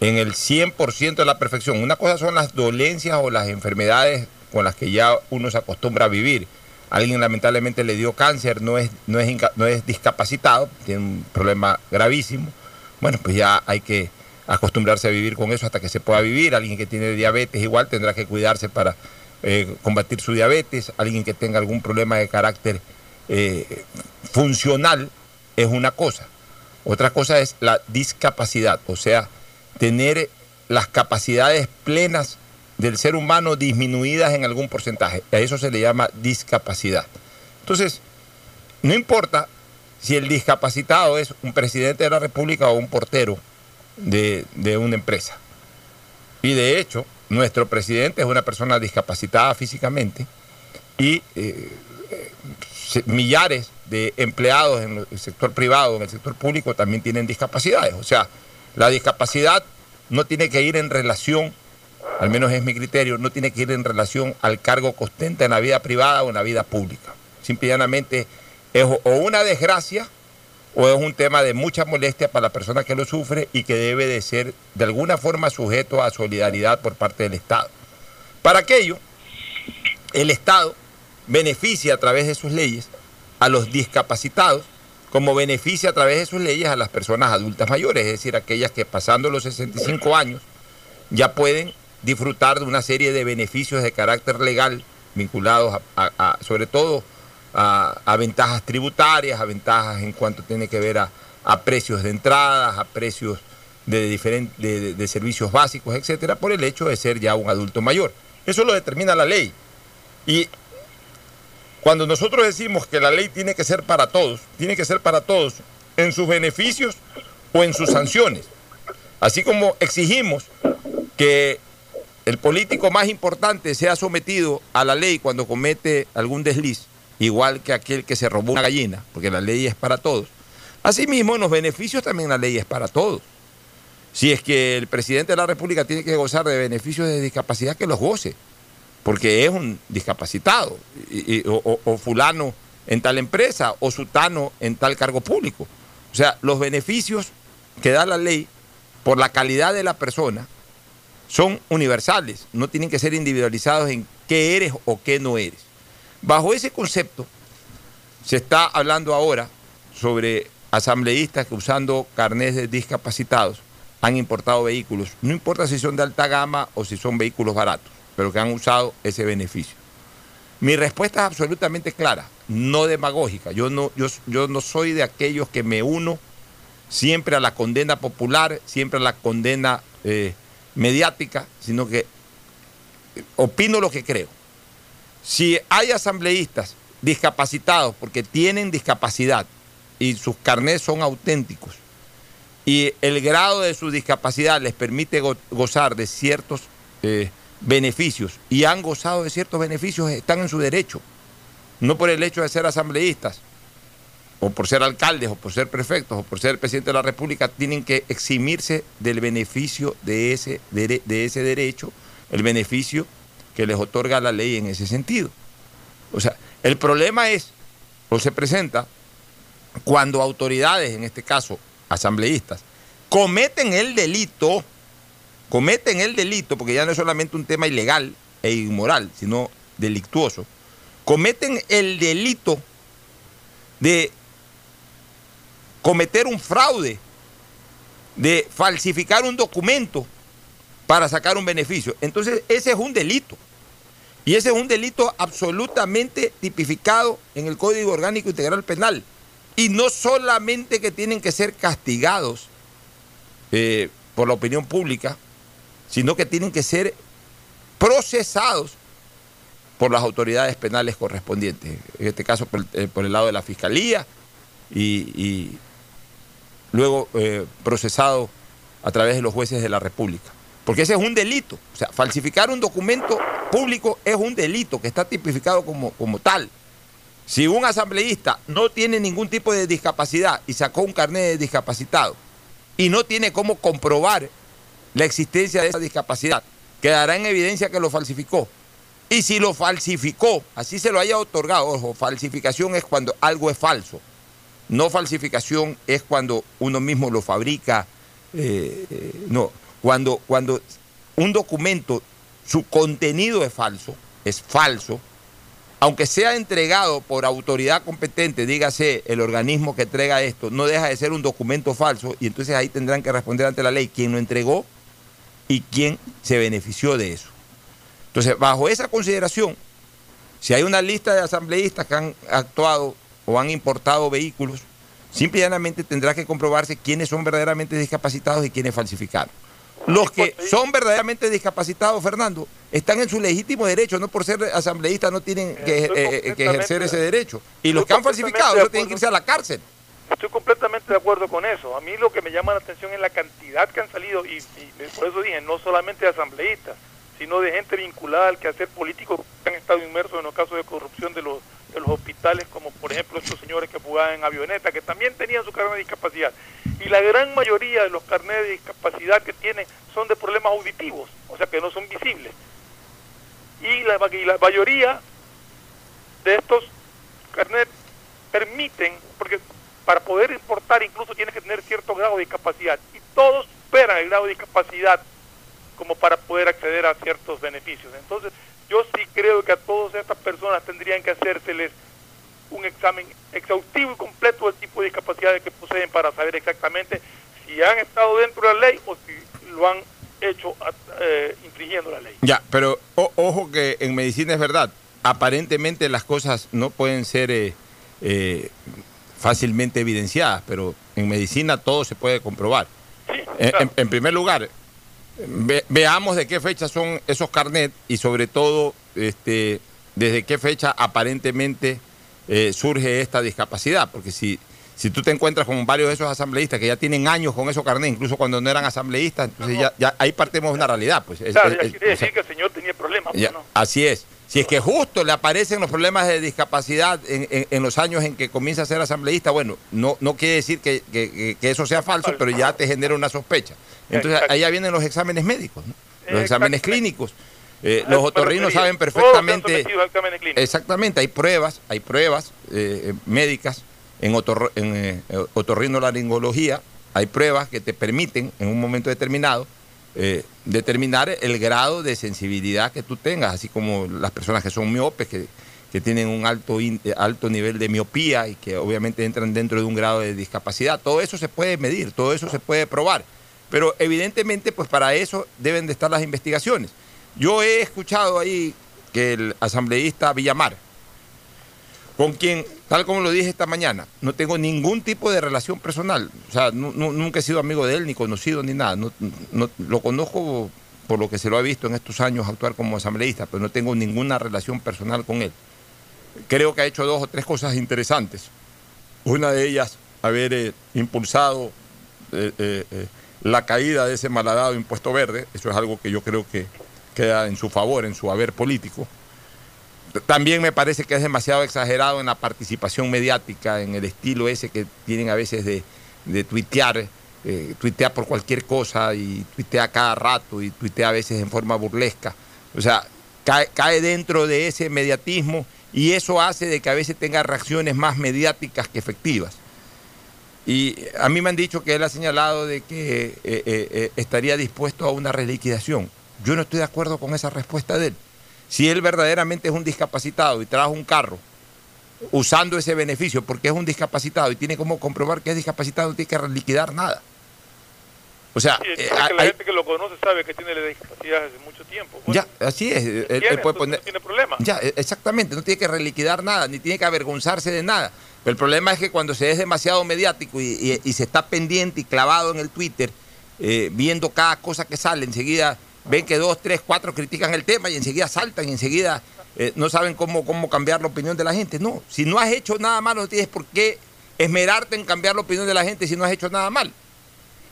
en el 100% de la perfección. Una cosa son las dolencias o las enfermedades con las que ya uno se acostumbra a vivir. Alguien lamentablemente le dio cáncer, no es discapacitado, tiene un problema gravísimo. Bueno, pues ya hay que acostumbrarse a vivir con eso hasta que se pueda vivir. Alguien que tiene diabetes igual tendrá que cuidarse para combatir su diabetes. Alguien que tenga algún problema de carácter funcional es una cosa. Otra cosa es la discapacidad, o sea, tener las capacidades plenas del ser humano disminuidas en algún porcentaje. A eso se le llama discapacidad. Entonces, no importa si el discapacitado es un presidente de la República o un portero de una empresa. Y de hecho, nuestro presidente es una persona discapacitada físicamente y millares de empleados en el sector privado, en el sector público, también tienen discapacidades. O sea, la discapacidad no tiene que ir en relación, al menos es mi criterio, no tiene que ir en relación al cargo que ostenta en la vida privada o en la vida pública. Simple y llanamente es o una desgracia o es un tema de mucha molestia para la persona que lo sufre y que debe de ser de alguna forma sujeto a solidaridad por parte del Estado. Para aquello, el Estado beneficia a través de sus leyes a los discapacitados, como beneficia a través de sus leyes a las personas adultas mayores, es decir, aquellas que pasando los 65 años ya pueden disfrutar de una serie de beneficios de carácter legal vinculados sobre todo a ventajas tributarias, a ventajas en cuanto tiene que ver a precios de entradas, a precios de servicios básicos, etcétera, por el hecho de ser ya un adulto mayor. Eso lo determina la ley. Y cuando nosotros decimos que la ley tiene que ser para todos, tiene que ser para todos en sus beneficios o en sus sanciones. Así como exigimos que el político más importante sea sometido a la ley cuando comete algún desliz, igual que aquel que se robó una gallina, porque la ley es para todos. Asimismo, en los beneficios también la ley es para todos. Si es que el presidente de la República tiene que gozar de beneficios de discapacidad, que los goce, porque es un discapacitado, o fulano en tal empresa, o sutano en tal cargo público. O sea, los beneficios que da la ley por la calidad de la persona son universales, no tienen que ser individualizados en qué eres o qué no eres. Bajo ese concepto se está hablando ahora sobre asambleístas que usando carnés de discapacitados han importado vehículos, no importa si son de alta gama o si son vehículos baratos, pero que han usado ese beneficio. Mi respuesta es absolutamente clara, no demagógica. Yo no soy de aquellos que me uno siempre a la condena popular, siempre a la condena mediática, sino que opino lo que creo. Si hay asambleístas discapacitados porque tienen discapacidad y sus carnés son auténticos y el grado de su discapacidad les permite gozar de ciertos beneficios y han gozado de ciertos beneficios, están en su derecho. No por el hecho de ser asambleístas o por ser alcaldes o por ser prefectos o por ser presidente de la República tienen que eximirse del beneficio de ese derecho, el beneficio que les otorga la ley en ese sentido. O sea, el problema es, o se presenta, cuando autoridades, en este caso asambleístas, cometen el delito, porque ya no es solamente un tema ilegal e inmoral, sino delictuoso, cometen el delito de cometer un fraude, de falsificar un documento para sacar un beneficio. Entonces, ese es un delito. Y ese es un delito absolutamente tipificado en el Código Orgánico Integral Penal. Y no solamente que tienen que ser castigados por la opinión pública, sino que tienen que ser procesados por las autoridades penales correspondientes, en este caso por el lado de la Fiscalía y luego procesado a través de los jueces de la República. Porque ese es un delito, o sea, falsificar un documento público es un delito que está tipificado como tal. Si un asambleísta no tiene ningún tipo de discapacidad y sacó un carnet de discapacitado y no tiene cómo comprobar la existencia de esa discapacidad, quedará en evidencia que lo falsificó. Y si lo falsificó, así se lo haya otorgado, ojo, falsificación es cuando algo es falso. No, falsificación es cuando uno mismo lo fabrica, cuando un documento, su contenido es falso, aunque sea entregado por autoridad competente, dígase el organismo que entrega esto, no deja de ser un documento falso y entonces ahí tendrán que responder ante la ley quién lo entregó y quién se benefició de eso. Entonces, bajo esa consideración, si hay una lista de asambleístas que han actuado o han importado vehículos, simple y llanamente tendrá que comprobarse quiénes son verdaderamente discapacitados y quiénes falsificaron. Los que son verdaderamente discapacitados, Fernando, están en su legítimo derecho, no por ser asambleístas no tienen que ejercer ese derecho. Y los que han falsificado no tienen que irse a la cárcel. Estoy completamente de acuerdo con eso. A mí lo que me llama la atención es la cantidad que han salido, y por eso dije, no solamente de asambleístas, sino de gente vinculada al quehacer político que han estado inmersos en los casos de corrupción de los hospitales, como por ejemplo estos señores que jugaban en avioneta, que también tenían su carnet de discapacidad. Y la gran mayoría de los carnets de discapacidad que tienen son de problemas auditivos, o sea que no son visibles. Y la mayoría de estos carnets permiten, porque para poder importar incluso tienes que tener cierto grado de discapacidad, y todos superan el grado de discapacidad como para poder acceder a ciertos beneficios. Entonces, yo sí creo que a todas estas personas tendrían que hacérseles un examen exhaustivo y completo del tipo de discapacidades que poseen para saber exactamente si han estado dentro de la ley o si lo han hecho infringiendo la ley. Ya, pero ojo que en medicina es verdad, aparentemente las cosas no pueden ser fácilmente evidenciadas, pero en medicina todo se puede comprobar. Sí, claro. En primer lugar, veamos de qué fecha son esos carnets y sobre todo desde qué fecha aparentemente surge esta discapacidad, porque si tú te encuentras con varios de esos asambleístas que ya tienen años con esos carnets, incluso cuando no eran asambleístas, entonces ya ahí partimos de una realidad. Pues, claro, ya quiere decir que el señor tenía problemas. Ya, pues, no. Así es. Si es que justo le aparecen los problemas de discapacidad en los años en que comienza a ser asambleísta, bueno, no quiere decir que eso sea falso, pero ya te genera una sospecha. Entonces, allá vienen los exámenes médicos, ¿no? Los exámenes clínicos. Los otorrinos saben perfectamente. Exactamente, hay pruebas médicas en otorrinolaringología, hay pruebas que te permiten en un momento determinado determinar el grado de sensibilidad que tú tengas, así como las personas que son miopes, que tienen un alto nivel de miopía y que obviamente entran dentro de un grado de discapacidad. Todo eso se puede medir, todo eso se puede probar, pero evidentemente pues para eso deben de estar las investigaciones. Yo he escuchado ahí que el asambleísta Villamar, con quien, tal como lo dije esta mañana, no tengo ningún tipo de relación personal, o sea, nunca he sido amigo de él, ni conocido, ni nada, lo conozco por lo que se lo ha visto en estos años actuar como asambleísta, pero no tengo ninguna relación personal con él. Creo que ha hecho dos o tres cosas interesantes, una de ellas, haber impulsado la caída de ese malhadado impuesto verde, eso es algo que yo creo que queda en su favor, en su haber político. También me parece que es demasiado exagerado en la participación mediática, en el estilo ese que tienen a veces de tuitear, tuitea por cualquier cosa y tuitea cada rato y tuitea a veces en forma burlesca. O sea, cae dentro de ese mediatismo y eso hace de que a veces tenga reacciones más mediáticas que efectivas. Y a mí me han dicho que él ha señalado de que estaría dispuesto a una reliquidación. Yo no estoy de acuerdo con esa respuesta de él. Si él verdaderamente es un discapacitado y trajo un carro usando ese beneficio porque es un discapacitado y tiene como comprobar que es discapacitado, no tiene que liquidar nada. O sea, sí, la gente que lo conoce sabe que tiene la discapacidad desde mucho tiempo. Bueno, ya, así es. Él puede poner, no tiene problema. Ya, exactamente, no tiene que reliquidar nada, ni tiene que avergonzarse de nada. Pero el problema es que cuando se es demasiado mediático y se está pendiente y clavado en el Twitter, viendo cada cosa que sale enseguida. ven que dos, tres, cuatro critican el tema y enseguida saltan y enseguida no saben cómo cambiar la opinión de la gente. No, si no has hecho nada malo, no tienes por qué esmerarte en cambiar la opinión de la gente si no has hecho nada mal.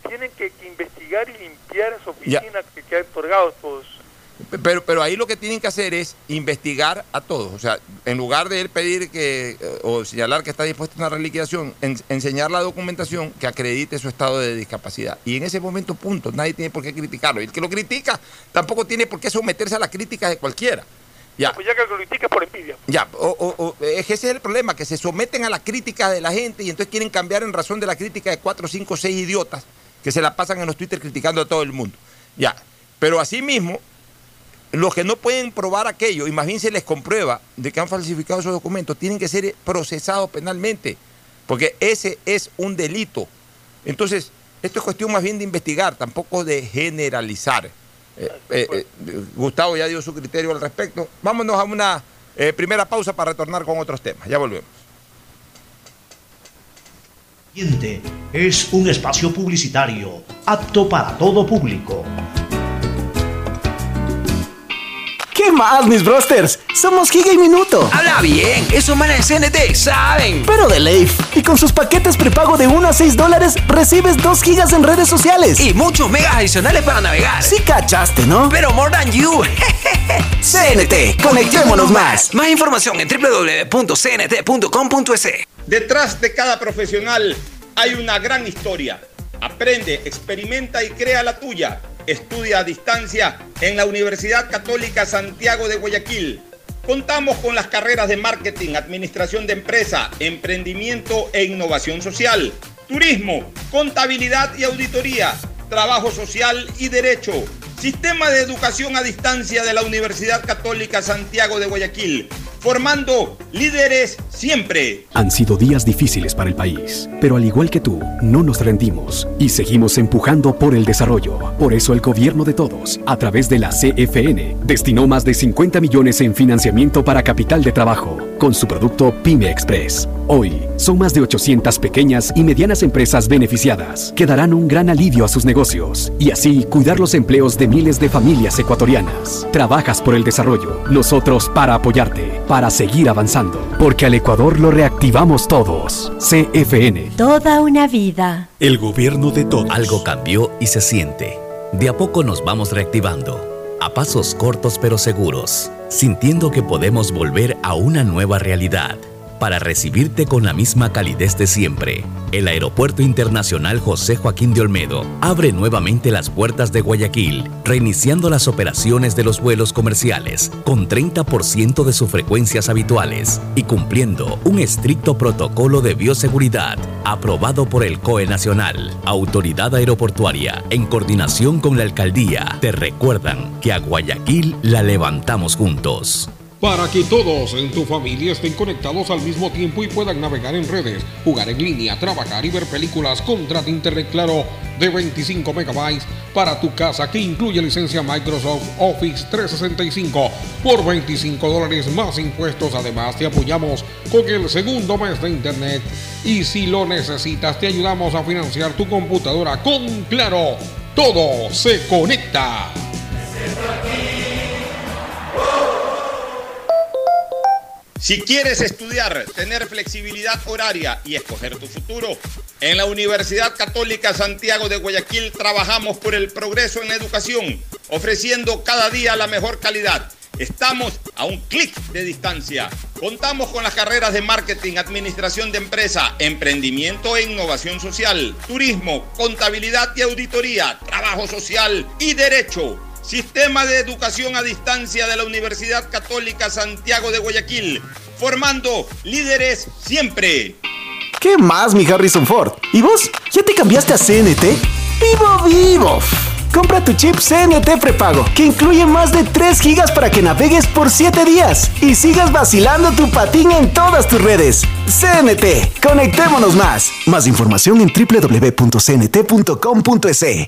Tienen que investigar y limpiar esas oficinas que han otorgado todos. Pero ahí lo que tienen que hacer es investigar a todos. O sea, en lugar de él pedir que o señalar que está dispuesto a una reliquidación, enseñar la documentación que acredite su estado de discapacidad. Y en ese momento, punto. Nadie tiene por qué criticarlo. Y el que lo critica tampoco tiene por qué someterse a las críticas de cualquiera. Ya. Pues ya que lo critica por envidia. Ya, es que ese es el problema, que se someten a las críticas de la gente y entonces quieren cambiar en razón de la crítica de 4, 5, 6 idiotas que se la pasan en los Twitter criticando a todo el mundo. Ya, pero así mismo, los que no pueden probar aquello, y más bien se les comprueba de que han falsificado esos documentos, tienen que ser procesados penalmente, porque ese es un delito. Entonces, esto es cuestión más bien de investigar, tampoco de generalizar. Gustavo ya dio su criterio al respecto. Vámonos a una primera pausa para retornar con otros temas. Ya volvemos. Siguiente es un espacio publicitario apto para todo público. ¿Qué más, mis brosters? Somos Giga y Minuto. Habla bien, esos manes de CNT saben. Pero de Leif. Y con sus paquetes prepago de $1 a $6, recibes 2 gigas en redes sociales. Y muchos megas adicionales para navegar. Sí cachaste, ¿no? Pero more than you. CNT, conectémonos más. Más información en www.cnt.com.es. Detrás de cada profesional hay una gran historia. Aprende, experimenta y crea la tuya. Estudia a distancia en la Universidad Católica Santiago de Guayaquil. Contamos con las carreras de marketing, administración de empresa, emprendimiento e innovación social, turismo, contabilidad y auditoría, trabajo social y derecho. Sistema de educación a distancia de la Universidad Católica Santiago de Guayaquil, formando líderes siempre. Han sido días difíciles para el país, pero al igual que tú, no nos rendimos y seguimos empujando por el desarrollo. Por eso el gobierno de todos, a través de la CFN, destinó más de 50 millones en financiamiento para capital de trabajo, con su producto Pyme Express. Hoy, son más de 800 pequeñas y medianas empresas beneficiadas, que darán un gran alivio a sus negocios y así cuidar los empleos de miles de familias ecuatorianas. Trabajas por el desarrollo, nosotros para apoyarte, para seguir avanzando, porque al Ecuador lo reactivamos todos. CFN. Toda una vida. El gobierno de todos. Algo cambió y se siente. De a poco nos vamos reactivando, a pasos cortos pero seguros, sintiendo que podemos volver a una nueva realidad, para recibirte con la misma calidez de siempre. El Aeropuerto Internacional José Joaquín de Olmedo abre nuevamente las puertas de Guayaquil, reiniciando las operaciones de los vuelos comerciales con 30% de sus frecuencias habituales y cumpliendo un estricto protocolo de bioseguridad aprobado por el COE Nacional. Autoridad Aeroportuaria, en coordinación con la Alcaldía, te recuerdan que a Guayaquil la levantamos juntos. Para que todos en tu familia estén conectados al mismo tiempo y puedan navegar en redes, jugar en línea, trabajar y ver películas, contrata Internet Claro de 25 megabytes para tu casa que incluye licencia Microsoft Office 365 por $25 más impuestos. Además, te apoyamos con el segundo mes de Internet y si lo necesitas, te ayudamos a financiar tu computadora con Claro. Todo se conecta. Si quieres estudiar, tener flexibilidad horaria y escoger tu futuro, en la Universidad Católica Santiago de Guayaquil trabajamos por el progreso en la educación, ofreciendo cada día la mejor calidad. Estamos a un clic de distancia. Contamos con las carreras de marketing, administración de empresa, emprendimiento e innovación social, turismo, contabilidad y auditoría, trabajo social y derecho. Sistema de Educación a Distancia de la Universidad Católica Santiago de Guayaquil, formando líderes siempre. ¿Qué más, mi Harrison Ford? ¿Y vos? ¿Ya te cambiaste a CNT? ¡Vivo, vivo! Compra tu chip CNT prepago, que incluye más de 3 gigas para que navegues por 7 días y sigas vacilando tu patín en todas tus redes. CNT, conectémonos más. Más información en www.cnt.com.es.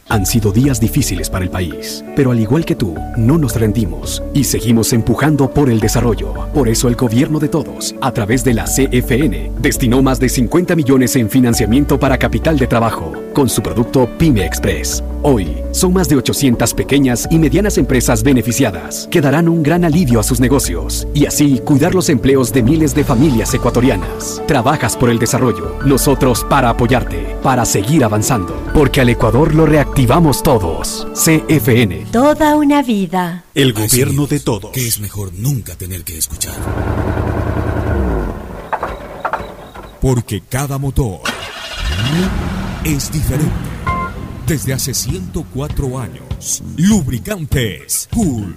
Han sido días difíciles para el país, pero al igual que tú, no nos rendimos y seguimos empujando por el desarrollo. Por eso el gobierno de todos, a través de la CFN, destinó más de 50 millones en financiamiento para capital de trabajo, con su producto Pyme Express. Hoy, son Son más de 800 pequeñas y medianas empresas beneficiadas que darán un gran alivio a sus negocios y así cuidar los empleos de miles de familias ecuatorianas. Trabajas por el desarrollo, nosotros para apoyarte, para seguir avanzando, porque al Ecuador lo reactivamos todos. CFN. Toda una vida. El gobierno de todos. Que es mejor nunca tener que escuchar. Porque cada motor es diferente. Desde hace 104 años, Lubricantes Cool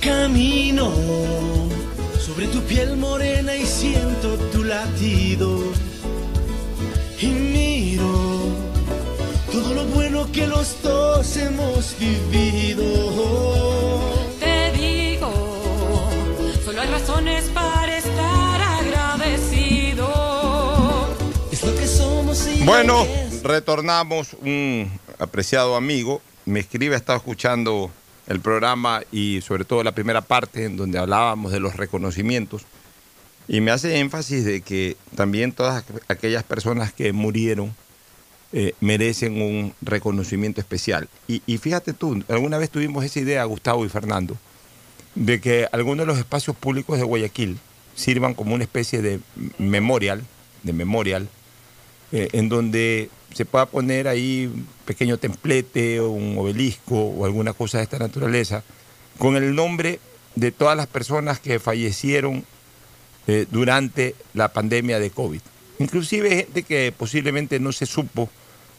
Camino sobre tu piel morena y siento tu latido y miro todo lo bueno que los dos hemos vivido. Te digo, solo hay razones para estar agradecido. Es lo que somos y... Bueno, retornamos. Un apreciado amigo me escribe, está escuchando el programa y sobre todo la primera parte en donde hablábamos de los reconocimientos. Y me hace énfasis de que también todas aquellas personas que murieron merecen un reconocimiento especial. Y fíjate tú, alguna vez tuvimos esa idea, Gustavo y Fernando, de que algunos de los espacios públicos de Guayaquil sirvan como una especie de memorial, en donde se pueda poner ahí un pequeño templete o un obelisco o alguna cosa de esta naturaleza, con el nombre de todas las personas que fallecieron durante la pandemia de COVID. Inclusive gente que posiblemente no se supo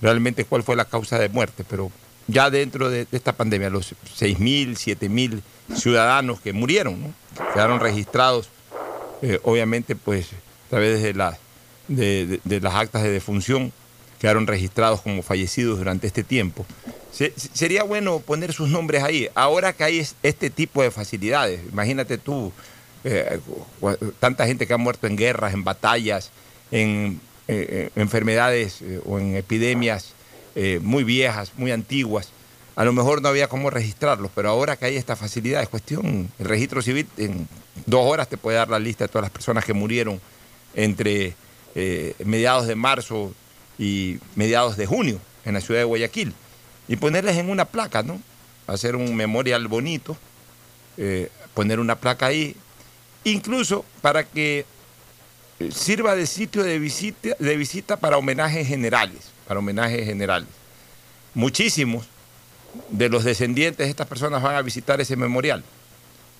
realmente cuál fue la causa de muerte, pero ya dentro de esta pandemia, los 6.000, 7.000 ciudadanos que murieron, ¿no? Quedaron registrados, obviamente, pues a través de las actas de defunción, quedaron registrados como fallecidos durante este tiempo. Sería bueno poner sus nombres ahí, ahora que hay este tipo de facilidades. Imagínate tú, tanta gente que ha muerto en guerras, en batallas, en enfermedades o en epidemias muy viejas, muy antiguas. A lo mejor no había cómo registrarlos, pero ahora que hay esta facilidad, es cuestión, el registro civil en 2 horas te puede dar la lista de todas las personas que murieron entre mediados de marzo y mediados de junio en la ciudad de Guayaquil, y ponerles en una placa, ¿no? Hacer un memorial bonito, poner una placa ahí, incluso para que sirva de sitio de visita para homenajes generales, Muchísimos de los descendientes de estas personas van a visitar ese memorial.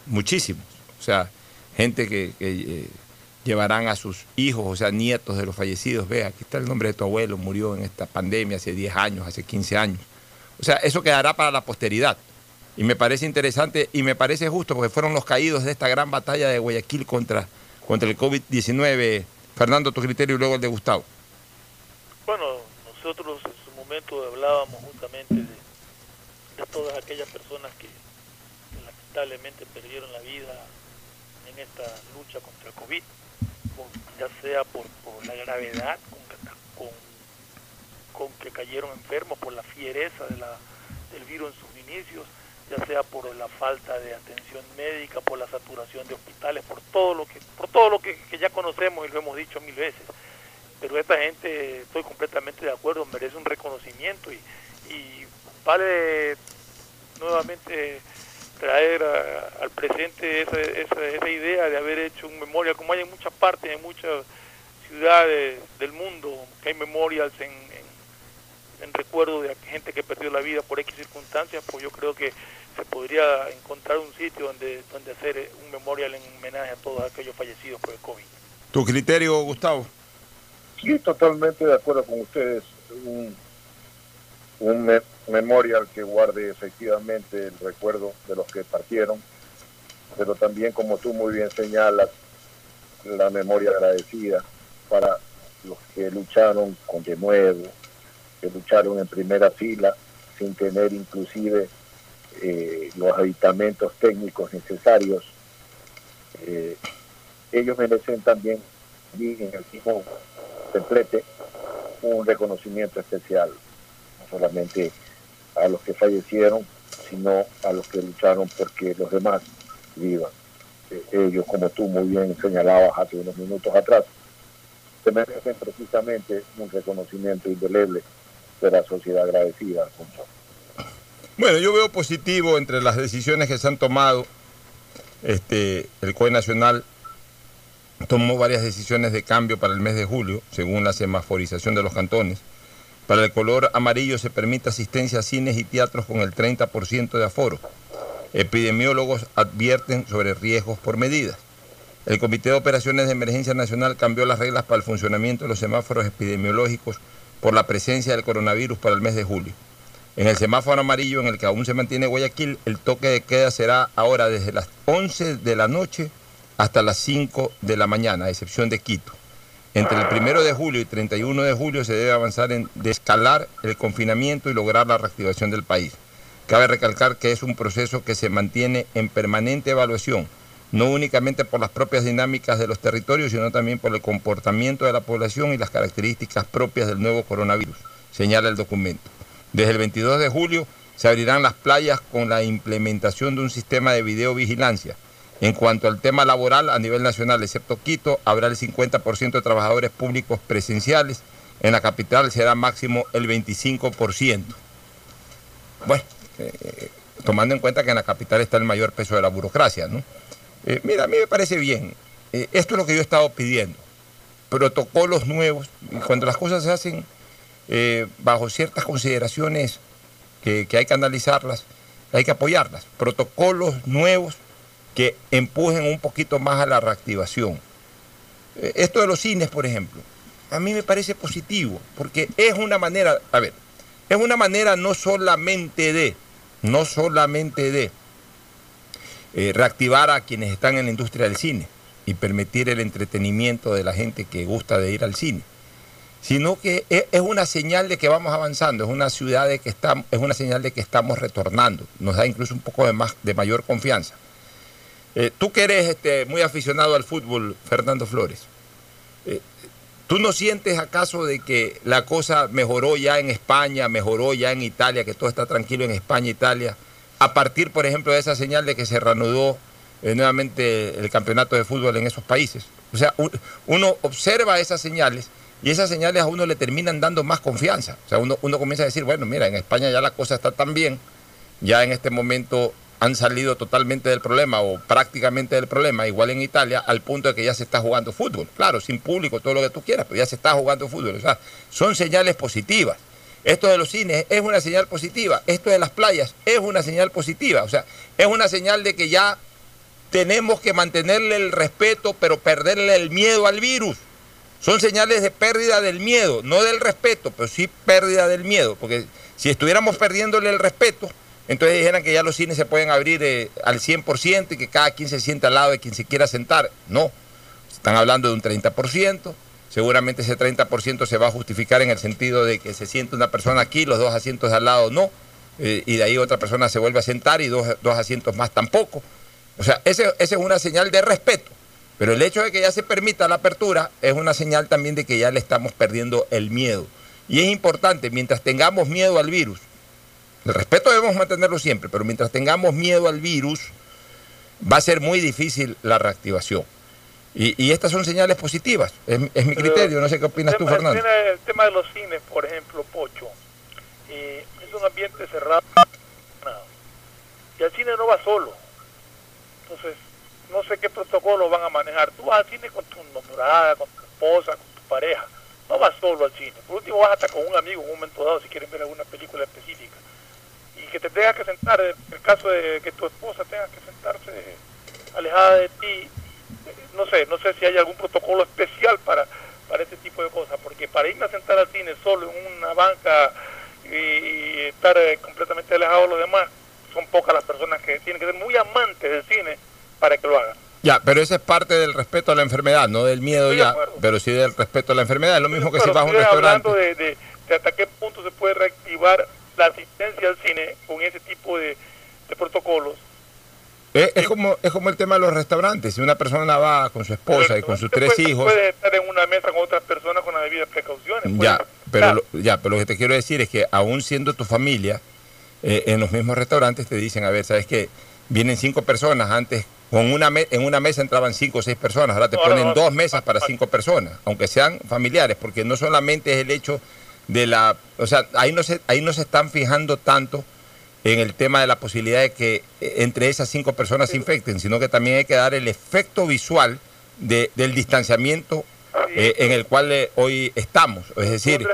Muchísimos. O sea, gente que llevarán a sus hijos, o sea, nietos de los fallecidos. Ve, aquí está el nombre de tu abuelo, murió en esta pandemia hace 10 años, hace 15 años. O sea, eso quedará para la posteridad. Y me parece interesante y me parece justo, porque fueron los caídos de esta gran batalla de Guayaquil contra el COVID-19. Fernando, tu criterio y luego el de Gustavo. Bueno, nosotros en su momento hablábamos justamente de todas aquellas personas que lamentablemente perdieron la vida en esta lucha contra el COVID, ya sea por la gravedad con que cayeron enfermos, por la fiereza del virus en sus inicios, ya sea por la falta de atención médica, por la saturación de hospitales, por todo lo que ya conocemos y lo hemos dicho mil veces. Pero esta gente, estoy completamente de acuerdo, merece un reconocimiento y vale nuevamente traer al presente esa idea de haber hecho un memorial, como hay en muchas partes, en muchas ciudades del mundo, que hay memorials en recuerdo de gente que perdió la vida por X circunstancias, pues yo creo que se podría encontrar un sitio donde hacer un memorial en homenaje a todos aquellos fallecidos por el COVID. ¿Tu criterio, Gustavo? Sí, totalmente de acuerdo con ustedes. Un memorial que guarde efectivamente el recuerdo de los que partieron, pero también, como tú muy bien señalas, la memoria agradecida para los que lucharon con de nuevo, que lucharon en primera fila sin tener inclusive los aditamentos técnicos necesarios. Ellos merecen también, en el mismo templete, un reconocimiento especial, no solamente a los que fallecieron, sino a los que lucharon porque los demás vivan. Ellos, como tú muy bien señalabas hace unos minutos atrás, se merecen precisamente un reconocimiento indeleble de la sociedad agradecida, Alfonso. Bueno, yo veo positivo entre las decisiones que se han tomado. El COE Nacional tomó varias decisiones de cambio para el mes de julio, según la semaforización de los cantones. Para el color amarillo se permite asistencia a cines y teatros con el 30% de aforo. Epidemiólogos advierten sobre riesgos por medidas. El Comité de Operaciones de Emergencia Nacional cambió las reglas para el funcionamiento de los semáforos epidemiológicos por la presencia del coronavirus para el mes de julio. En el semáforo amarillo, en el que aún se mantiene Guayaquil, el toque de queda será ahora desde las 11 de la noche hasta las 5 de la mañana, a excepción de Quito. Entre el 1 de julio y 31 de julio se debe avanzar en descalar el confinamiento y lograr la reactivación del país. Cabe recalcar que es un proceso que se mantiene en permanente evaluación, no únicamente por las propias dinámicas de los territorios, sino también por el comportamiento de la población y las características propias del nuevo coronavirus, señala el documento. Desde el 22 de julio se abrirán las playas con la implementación de un sistema de videovigilancia. En cuanto al tema laboral, a nivel nacional, excepto Quito, habrá el 50% de trabajadores públicos presenciales. En la capital será máximo el 25%. Bueno, tomando en cuenta que en la capital está el mayor peso de la burocracia, ¿no? Mira, a mí me parece bien. Esto es lo que yo he estado pidiendo. Protocolos nuevos. Y cuando las cosas se hacen bajo ciertas consideraciones que hay que analizarlas, hay que apoyarlas. Protocolos nuevos que empujen un poquito más a la reactivación. Esto de los cines, por ejemplo, a mí me parece positivo, porque es una manera, es una manera no solamente de reactivar a quienes están en la industria del cine y permitir el entretenimiento de la gente que gusta de ir al cine, sino que es una señal de que vamos avanzando, es una señal de que estamos retornando, nos da incluso un poco de mayor confianza. Tú que eres muy aficionado al fútbol, Fernando Flores, ¿tú no sientes acaso de que la cosa mejoró ya en España, mejoró ya en Italia, que todo está tranquilo en España, Italia, a partir, por ejemplo, de esa señal de que se reanudó nuevamente el campeonato de fútbol en esos países? O sea, uno observa esas señales y esas señales a uno le terminan dando más confianza. O sea, uno comienza a decir, bueno, mira, en España ya la cosa está tan bien, ya en este momento han salido totalmente del problema o prácticamente del problema, igual en Italia, al punto de que ya se está jugando fútbol. Claro, sin público, todo lo que tú quieras, pero ya se está jugando fútbol. O sea, son señales positivas. Esto de los cines es una señal positiva. Esto de las playas es una señal positiva. O sea, es una señal de que ya tenemos que mantenerle el respeto, pero perderle el miedo al virus. Son señales de pérdida del miedo, no del respeto, pero sí pérdida del miedo. Porque si estuviéramos perdiéndole el respeto, entonces dijeran que ya los cines se pueden abrir al 100% y que cada quien se sienta al lado de quien se quiera sentar. No, están hablando de un 30%, seguramente ese 30% se va a justificar en el sentido de que se siente una persona aquí, los dos asientos de al lado no, y de ahí otra persona se vuelve a sentar y dos asientos más tampoco. O sea, esa es una señal de respeto, pero el hecho de que ya se permita la apertura es una señal también de que ya le estamos perdiendo el miedo. Y es importante, mientras tengamos miedo al virus, el respeto debemos mantenerlo siempre, pero mientras tengamos miedo al virus, va a ser muy difícil la reactivación. Y estas son señales positivas, es mi criterio, no sé qué opinas tú, Fernando. El tema de los cines, por ejemplo, Pocho, es un ambiente cerrado. Y el cine no va solo. Entonces, no sé qué protocolo van a manejar. Tú vas al cine con tu enamorada, con tu esposa, con tu pareja. No vas solo al cine. Por último, vas hasta con un amigo en un momento dado si quieres ver alguna película específica. Y que te tengas que sentar, en el caso de que tu esposa tenga que sentarse alejada de ti, no sé si hay algún protocolo especial para este tipo de cosas, porque para irme a sentar al cine solo en una banca y estar completamente alejado de los demás, son pocas las personas que tienen que ser muy amantes del cine para que lo hagan. Ya, pero esa es parte del respeto a la enfermedad, no del miedo. Estoy ya, de pero sí del respeto a la enfermedad, es lo mismo que si vas a un restaurante. Hablando de hasta qué punto se puede reactivar la asistencia al cine con ese tipo de protocolos. Es como el tema de los restaurantes. Si una persona va con su esposa y con sus tres hijos, puede estar en una mesa con otras personas con las debidas precauciones. Pero lo que te quiero decir es que aún siendo tu familia, en los mismos restaurantes te dicen, a ver, ¿sabes qué? Vienen 5 personas. Antes en una mesa entraban 5 o 6 personas. Ahora te ponen 2 mesas para 5 personas, aunque sean familiares, porque no solamente es el hecho de la... O sea, ahí no se están fijando tanto en el tema de la posibilidad de que entre esas 5 personas se infecten, sino que también hay que dar el efecto visual del distanciamiento en el cual hoy estamos. Es decir,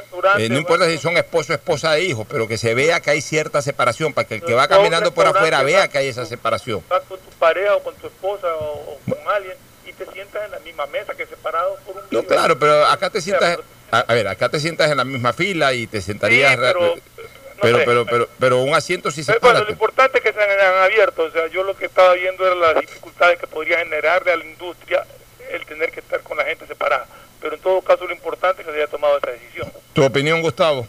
no importa si son esposo, esposa e hijos, pero que se vea que hay cierta separación, para que el que va caminando por afuera vea que hay esa separación. Vas con tu pareja o con tu esposa o con alguien y te sientas en la misma mesa que separado por un... No, claro, pero acá te sientas... acá te sientas en la misma fila y te sentarías... Pero un asiento sí se separa. Bueno, lo importante es que se han abierto. O sea, yo lo que estaba viendo eran las dificultades que podría generarle a la industria el tener que estar con la gente separada. Pero en todo caso lo importante es que se haya tomado esa decisión. ¿Tu opinión, Gustavo?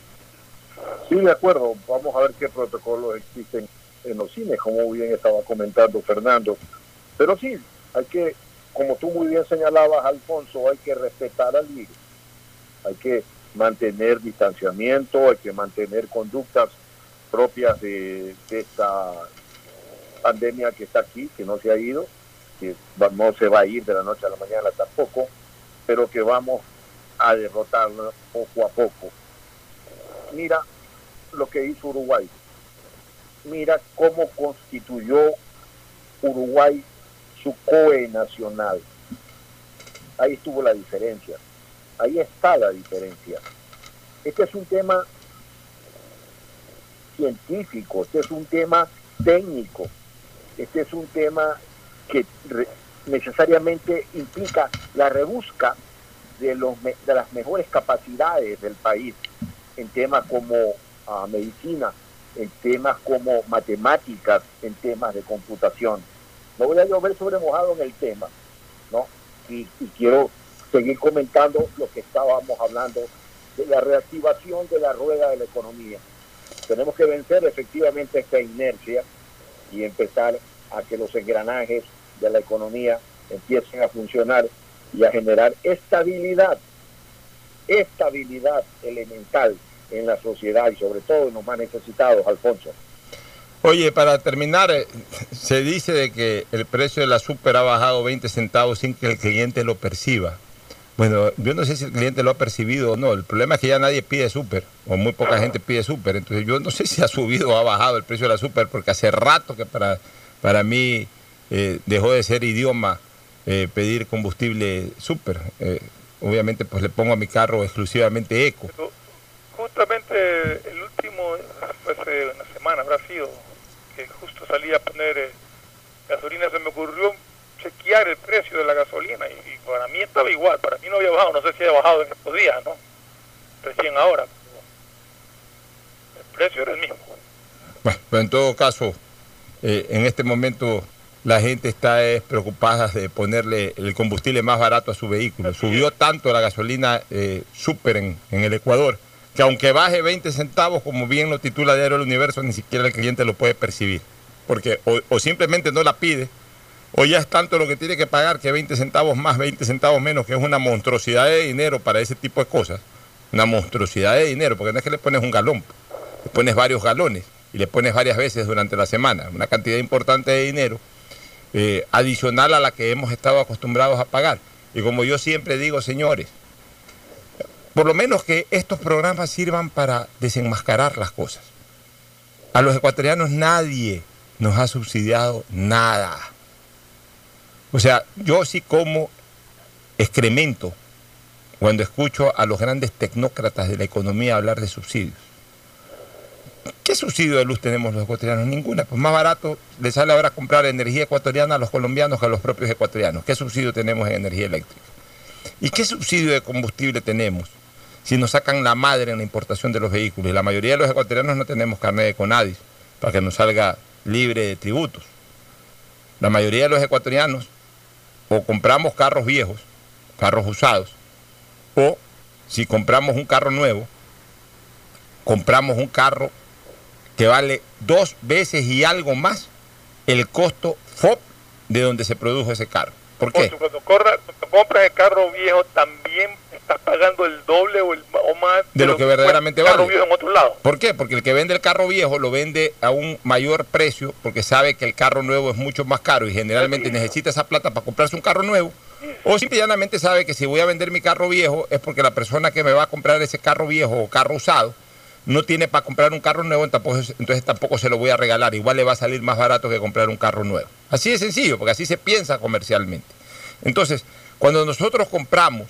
Sí, de acuerdo. Vamos a ver qué protocolos existen en los cines, como bien estaba comentando Fernando. Pero sí, hay que, como tú muy bien señalabas, Alfonso, hay que respetar al virus. Hay que mantener distanciamiento, hay que mantener conductas propias de esta pandemia que está aquí, que no se ha ido, que no se va a ir de la noche a la mañana tampoco, pero que vamos a derrotarla poco a poco. Mira lo que hizo Uruguay, mira cómo constituyó Uruguay su COE nacional. Ahí estuvo la diferencia. Ahí está la diferencia. Este es un tema científico, este es un tema técnico, este es un tema que necesariamente implica la rebusca de las mejores capacidades del país en temas como medicina, en temas como matemáticas, en temas de computación. No voy a llover sobre mojado en el tema, ¿no? Y quiero seguir comentando lo que estábamos hablando de la reactivación de la rueda de la economía. Tenemos que vencer efectivamente esta inercia y empezar a que los engranajes de la economía empiecen a funcionar y a generar estabilidad elemental en la sociedad y sobre todo en los más necesitados, Alfonso. Oye, para terminar, se dice de que el precio de la super ha bajado 20 centavos sin que el cliente lo perciba. Bueno, yo no sé si el cliente lo ha percibido o no. El problema es que ya nadie pide súper, o muy poca gente pide súper. Entonces yo no sé si ha subido o ha bajado el precio de la súper, porque hace rato que para mí dejó de ser idioma pedir combustible súper. Obviamente pues le pongo a mi carro exclusivamente eco. Pero justamente el último, hace una semana habrá sido, que justo salí a poner gasolina, se me ocurrió chequear el precio de la gasolina y para mí estaba igual, para mí no había bajado, no sé si había bajado en estos días, ¿no? Recién ahora. El precio era el mismo. Bueno, pero en todo caso, en este momento la gente está preocupada de ponerle el combustible más barato a su vehículo. Así subió tanto la gasolina súper en el Ecuador, que aunque baje 20 centavos, como bien lo titula Diario del Universo, ni siquiera el cliente lo puede percibir, porque o simplemente no la pide, o ya es tanto lo que tiene que pagar que 20 centavos más, 20 centavos menos, que es una monstruosidad de dinero para ese tipo de cosas. Una monstruosidad de dinero, porque no es que le pones un galón, le pones varios galones y le pones varias veces durante la semana. Una cantidad importante de dinero adicional a la que hemos estado acostumbrados a pagar. Y como yo siempre digo, señores, por lo menos que estos programas sirvan para desenmascarar las cosas. A los ecuatorianos nadie nos ha subsidiado nada. O sea, yo sí como excremento cuando escucho a los grandes tecnócratas de la economía hablar de subsidios. ¿Qué subsidio de luz tenemos los ecuatorianos? Ninguna. Pues más barato les sale ahora comprar energía ecuatoriana a los colombianos que a los propios ecuatorianos. ¿Qué subsidio tenemos en energía eléctrica? ¿Y qué subsidio de combustible tenemos si nos sacan la madre en la importación de los vehículos? Y la mayoría de los ecuatorianos no tenemos carnet de CONADIS para que nos salga libre de tributos. La mayoría de los ecuatorianos o compramos carros viejos, carros usados, o si compramos un carro nuevo, compramos un carro que vale 2 veces y algo más el costo FOB de donde se produjo ese carro. ¿Por qué? Cuando compras el carro viejo también estás pagando el doble o más de lo que verdaderamente vale. En otro lado. ¿Por qué? Porque el que vende el carro viejo lo vende a un mayor precio porque sabe que el carro nuevo es mucho más caro y generalmente necesita esa plata para comprarse un carro nuevo. O simplemente sabe que si voy a vender mi carro viejo es porque la persona que me va a comprar ese carro viejo o carro usado no tiene para comprar un carro nuevo, entonces tampoco se lo voy a regalar. Igual le va a salir más barato que comprar un carro nuevo. Así de sencillo, porque así se piensa comercialmente. Entonces, cuando nosotros compramos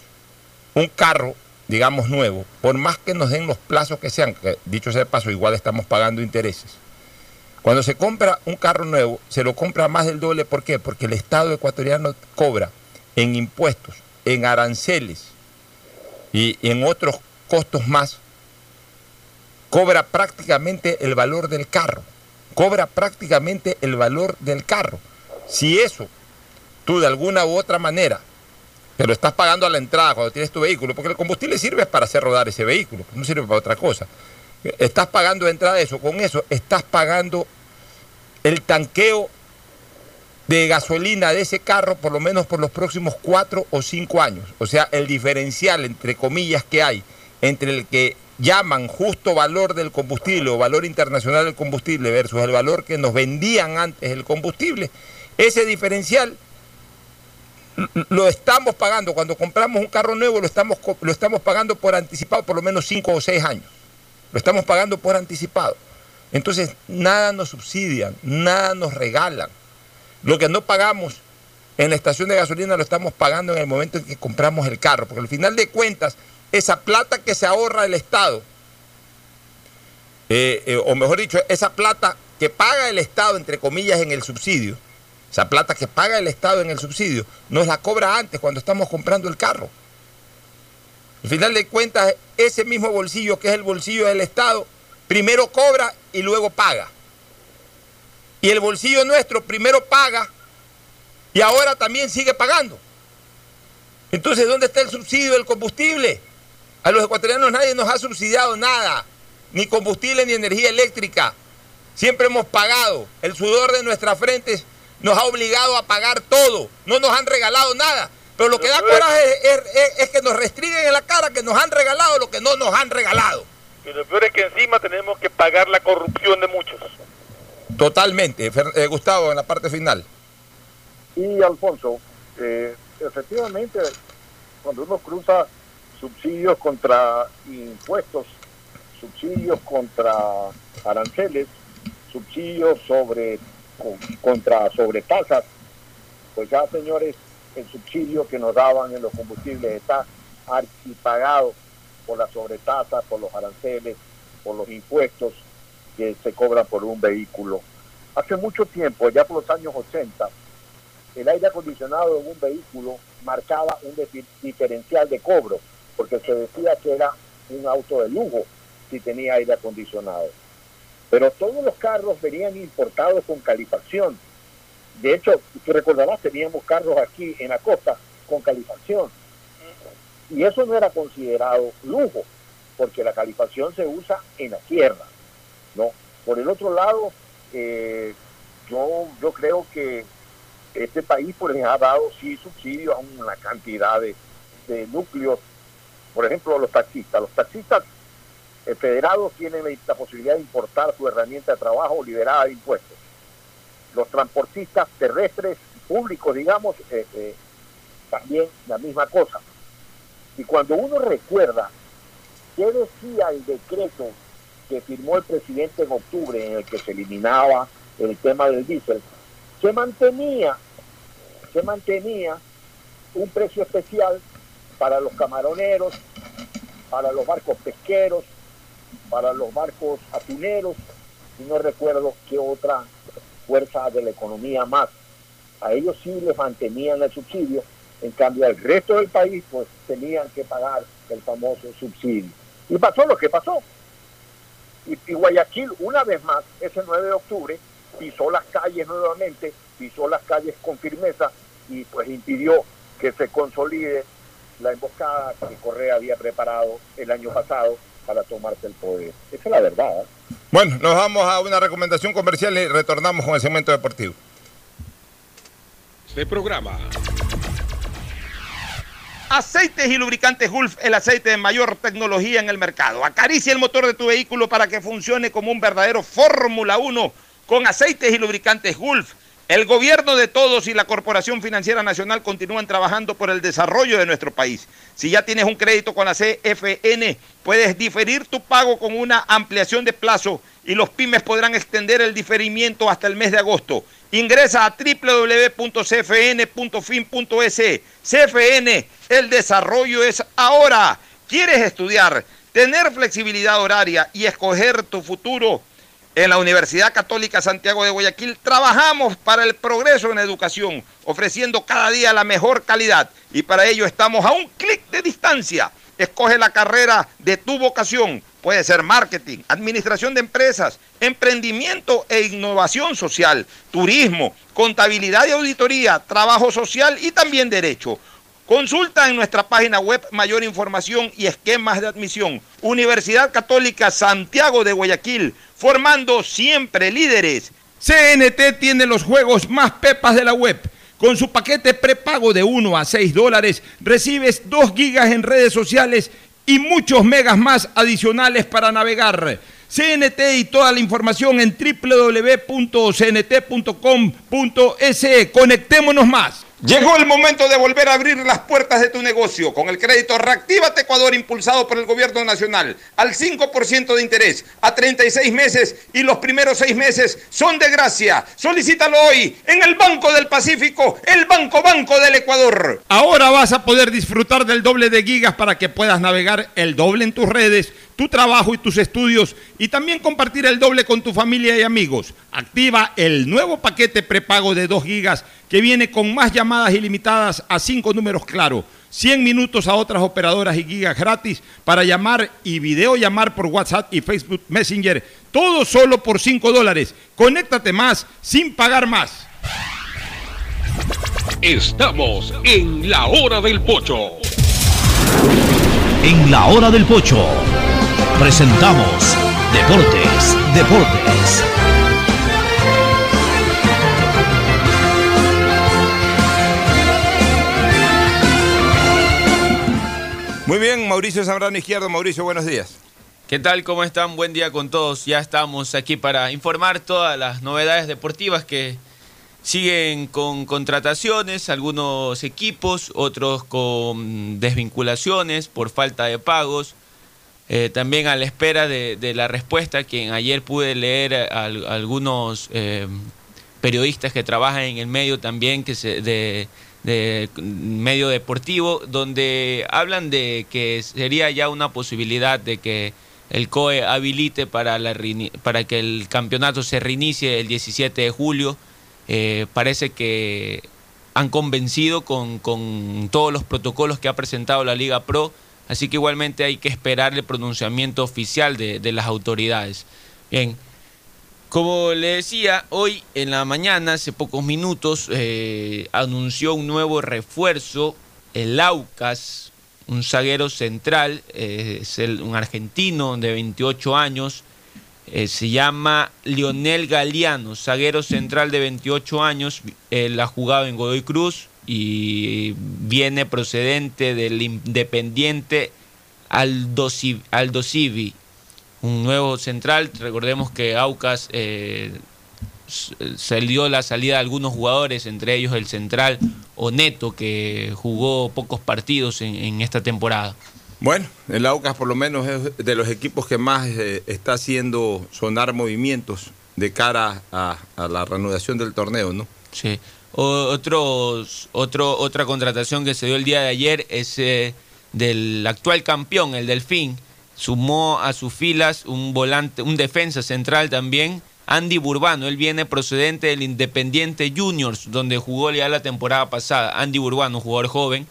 un carro, digamos nuevo, por más que nos den los plazos que sean, que dicho sea de paso, igual estamos pagando intereses. Cuando se compra un carro nuevo, se lo compra más del doble. ¿Por qué? Porque el Estado ecuatoriano cobra en impuestos, en aranceles y en otros costos más, cobra prácticamente el valor del carro, Si eso, tú de alguna u otra manera, te lo estás pagando a la entrada cuando tienes tu vehículo, porque el combustible sirve para hacer rodar ese vehículo, no sirve para otra cosa. Estás pagando de entrada eso, con eso estás pagando el tanqueo de gasolina de ese carro por lo menos por los próximos 4 o 5 años. O sea, el diferencial, entre comillas, que hay entre el que llaman justo valor del combustible o valor internacional del combustible versus el valor que nos vendían antes el combustible, ese diferencial lo estamos pagando. Cuando compramos un carro nuevo lo estamos pagando por anticipado por lo menos 5 o 6 años. Lo estamos pagando por anticipado. Entonces, nada nos subsidian, nada nos regalan. Lo que no pagamos en la estación de gasolina lo estamos pagando en el momento en que compramos el carro, porque al final de cuentas, esa plata que se ahorra el Estado, o mejor dicho, esa plata que paga el Estado, entre comillas, en el subsidio, esa plata que paga el Estado en el subsidio, nos la cobra antes cuando estamos comprando el carro. Al final de cuentas, ese mismo bolsillo que es el bolsillo del Estado, primero cobra y luego paga. Y el bolsillo nuestro primero paga y ahora también sigue pagando. Entonces, ¿dónde está el subsidio del combustible? A los ecuatorianos nadie nos ha subsidiado nada, ni combustible ni energía eléctrica. Siempre hemos pagado. El sudor de nuestras frentes nos ha obligado a pagar todo. No nos han regalado nada. Pero lo que da coraje es que nos restringen en la cara que nos han regalado lo que no nos han regalado. Y lo peor es que encima tenemos que pagar la corrupción de muchos. Totalmente. Gustavo, en la parte final. Y Alfonso, efectivamente, cuando uno cruza subsidios contra impuestos, subsidios contra aranceles, subsidios sobre tasas, pues ya, señores, el subsidio que nos daban en los combustibles está archipagado por las sobretasas, por los aranceles, por los impuestos que se cobran por un vehículo. Hace mucho tiempo, ya por los años 80, el aire acondicionado en un vehículo marcaba un diferencial de cobro, porque se decía que era un auto de lujo si tenía aire acondicionado. Pero todos los carros venían importados con calefacción. De hecho, tú recordarás, teníamos carros aquí en la costa con calefacción. Y eso no era considerado lujo, porque la calefacción se usa en la tierra, ¿no? Por el otro lado, yo creo que este país, pues, les ha dado sí subsidios a una cantidad de núcleos. Por ejemplo, los taxistas federados tienen la posibilidad de importar su herramienta de trabajo liberada de impuestos. Los transportistas terrestres públicos, digamos, también la misma cosa. Y cuando uno recuerda qué decía el decreto que firmó el presidente en octubre, en el que se eliminaba el tema del diésel, se mantenía un precio especial para los camaroneros, para los barcos pesqueros, para los barcos atuneros, y no recuerdo qué otra fuerza de la economía más. A ellos sí les mantenían el subsidio, en cambio al resto del país pues tenían que pagar el famoso subsidio. Y pasó lo que pasó. Y Guayaquil, una vez más, ese 9 de octubre, pisó las calles nuevamente, pisó las calles con firmeza y pues impidió que se consolide la emboscada que Correa había preparado el año pasado para tomarse el poder. Esa es la verdad. Bueno, nos vamos a una recomendación comercial y retornamos con el segmento deportivo. Este programa. Aceites y lubricantes Gulf, el aceite de mayor tecnología en el mercado. Acaricia el motor de tu vehículo para que funcione como un verdadero Fórmula 1 con aceites y lubricantes Gulf. El gobierno de todos y la Corporación Financiera Nacional continúan trabajando por el desarrollo de nuestro país. Si ya tienes un crédito con la CFN, puedes diferir tu pago con una ampliación de plazo y los pymes podrán extender el diferimiento hasta el mes de agosto. Ingresa a www.cfn.fin.es. CFN, el desarrollo es ahora. ¿Quieres estudiar, tener flexibilidad horaria y escoger tu futuro? En la Universidad Católica Santiago de Guayaquil trabajamos para el progreso en educación, ofreciendo cada día la mejor calidad, y para ello estamos a un clic de distancia. Escoge la carrera de tu vocación. Puede ser marketing, administración de empresas, emprendimiento e innovación social, turismo, contabilidad y auditoría, trabajo social y también derecho. Consulta en nuestra página web mayor información y esquemas de admisión. Universidad Católica Santiago de Guayaquil, formando siempre líderes. CNT tiene los juegos más pepas de la web. Con su paquete prepago de $1 a $6, recibes 2 gigas en redes sociales y muchos megas más adicionales para navegar. CNT y toda la información en www.cnt.com.es. Conectémonos más. Llegó el momento de volver a abrir las puertas de tu negocio con el crédito Reactívate Ecuador, impulsado por el gobierno nacional, al 5% de interés, a 36 meses, y los primeros 6 meses son de gracia. Solicítalo hoy en el Banco del Pacífico, el Banco del Ecuador. Ahora vas a poder disfrutar del doble de gigas para que puedas navegar el doble en tus redes, tu trabajo y tus estudios, y también compartir el doble con tu familia y amigos. Activa el nuevo paquete prepago de 2 gigas que viene con más llamadas ilimitadas a 5 números Claro, 100 minutos a otras operadoras y gigas gratis para llamar y videollamar por WhatsApp y Facebook Messenger. Todo solo por $5. Conéctate más sin pagar más. Estamos en la Hora del Pocho. En la Hora del Pocho presentamos Deportes. Muy bien, Mauricio Zambrano Izquierdo. Mauricio, buenos días. ¿Qué tal? ¿Cómo están? Buen día con todos. Ya estamos aquí para informar todas las novedades deportivas que siguen con contrataciones, algunos equipos, otros con desvinculaciones por falta de pagos. También a la espera de la respuesta, que ayer pude leer a algunos periodistas que trabajan en el medio también, que de medio deportivo, donde hablan de que sería ya una posibilidad de que el COE habilite para que el campeonato se reinicie el 17 de julio. Parece que han convencido con todos los protocolos que ha presentado la Liga Pro. Así que igualmente hay que esperar el pronunciamiento oficial de las autoridades. Bien, como le decía, hoy en la mañana, hace pocos minutos, anunció un nuevo refuerzo, el Aucas, un zaguero central, es un argentino de 28 años, se llama Lionel Galeano, zaguero central de 28 años, él ha jugado en Godoy Cruz, y viene procedente del Independiente Aldosivi, un nuevo central. Recordemos que Aucas se dio la salida a algunos jugadores, entre ellos el central Oneto, que jugó pocos partidos en esta temporada. Bueno, el Aucas por lo menos es de los equipos que más está haciendo sonar movimientos de cara a la reanudación del torneo, ¿no? Sí. Otra contratación que se dio el día de ayer es del actual campeón, el Delfín, sumó a sus filas un volante, un defensa central también, Andy Burbano. Él viene procedente del Independiente Juniors, donde jugó ya la temporada pasada. Andy Burbano, jugador joven,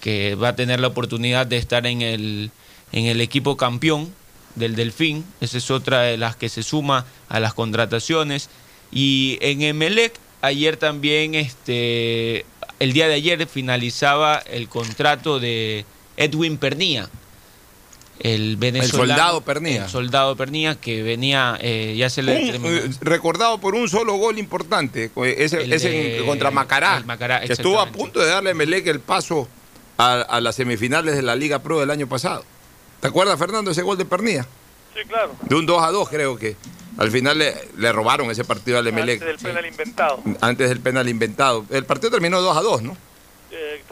que va a tener la oportunidad de estar en el equipo campeón del Delfín. Esa es otra de las que se suma a las contrataciones. Y en Emelec, ayer también, el día de ayer finalizaba el contrato de Edwin Pernilla, el venezolano. El soldado Pernilla. El soldado Pernilla, que venía, ya se le terminó. Recordado por un solo gol importante, ese contra Macará, que estuvo a punto de darle a Emelec el paso a las semifinales de la Liga Pro del año pasado. ¿Te acuerdas, Fernando, ese gol de Pernilla? Sí, claro. De un 2-2, creo que. Al final le robaron ese partido al Emelec. Antes del penal inventado. Antes del penal inventado. El partido terminó 2-2, ¿no?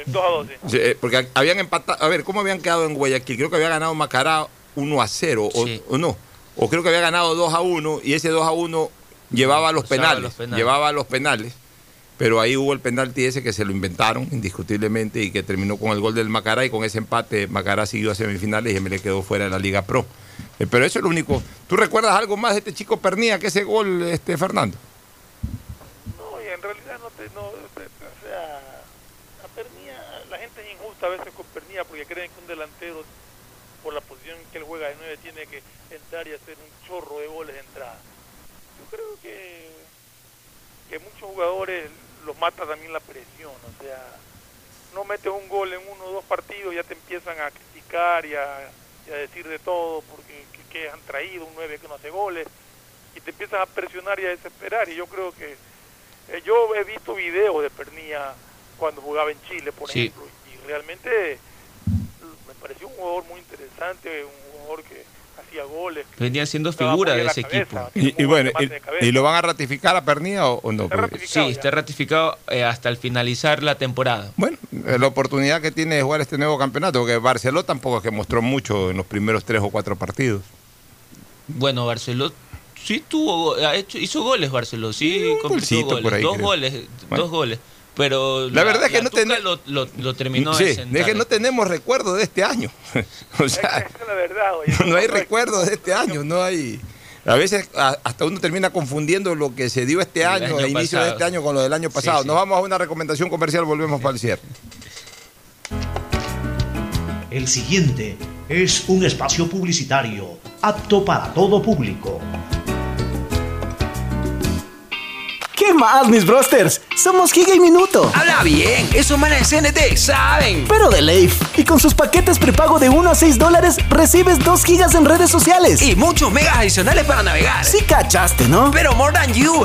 2-2, sí. Porque habían empatado. A ver, ¿cómo habían quedado en Guayaquil? Creo que había ganado Macará 1-0, sí. O no. O creo que había ganado 2-1, y ese 2-1 llevaba a los penales. Llevaba a los penales. Pero ahí hubo el penalti ese que se lo inventaron indiscutiblemente y que terminó con el gol del Macará, y con ese empate Macará siguió a semifinales y Emelec quedó fuera de la Liga Pro. Pero eso es lo único. ¿Tú recuerdas algo más de este chico Pernilla que ese gol, Fernando? No, en realidad a Pernilla, la gente es injusta a veces con Pernilla, porque creen que un delantero, por la posición que él juega de 9, tiene que entrar y hacer un chorro de goles de entrada. Yo creo que muchos jugadores los mata también la presión, o sea, no metes un gol en 1 o 2 partidos, ya te empiezan a criticar y a decir de todo, porque que han traído un 9 que no hace goles, y te empiezan a presionar y a desesperar. Y yo creo que yo he visto videos de Pernilla cuando jugaba en Chile, por ejemplo, y realmente me pareció un jugador muy interesante, un jugador que hacía goles. Venía siendo figura de ese equipo. Y bueno, ¿y lo van a ratificar a Pernilla o no? Sí, está ratificado hasta el finalizar la temporada. Bueno, la oportunidad que tiene de jugar este nuevo campeonato, porque Barceló tampoco es que mostró mucho en los primeros 3 o 4 partidos. Bueno, Barceló sí hizo goles, Barceló, sí, completó goles, ahí, 2 goles, bueno. 2 goles. Pero la verdad es que no tenemos lo terminó de sentar. Es que no tenemos recuerdo de este año. O sea, es la verdad, no hay recuerdo de este año, no hay. A veces hasta uno termina confundiendo lo que se dio este año, el inicio de este año, con lo del año pasado. Nos vamos a una recomendación comercial, volvemos para el cierre. El siguiente es un espacio publicitario apto para todo público. ¿Qué más, mis brosters? Somos Giga y Minuto. Habla bien, esos manes de CNT saben. Pero de Leif. Y con sus paquetes prepago de $1 a $6, recibes 2 gigas en redes sociales. Y muchos megas adicionales para navegar. Sí cachaste, ¿no? Pero more than you.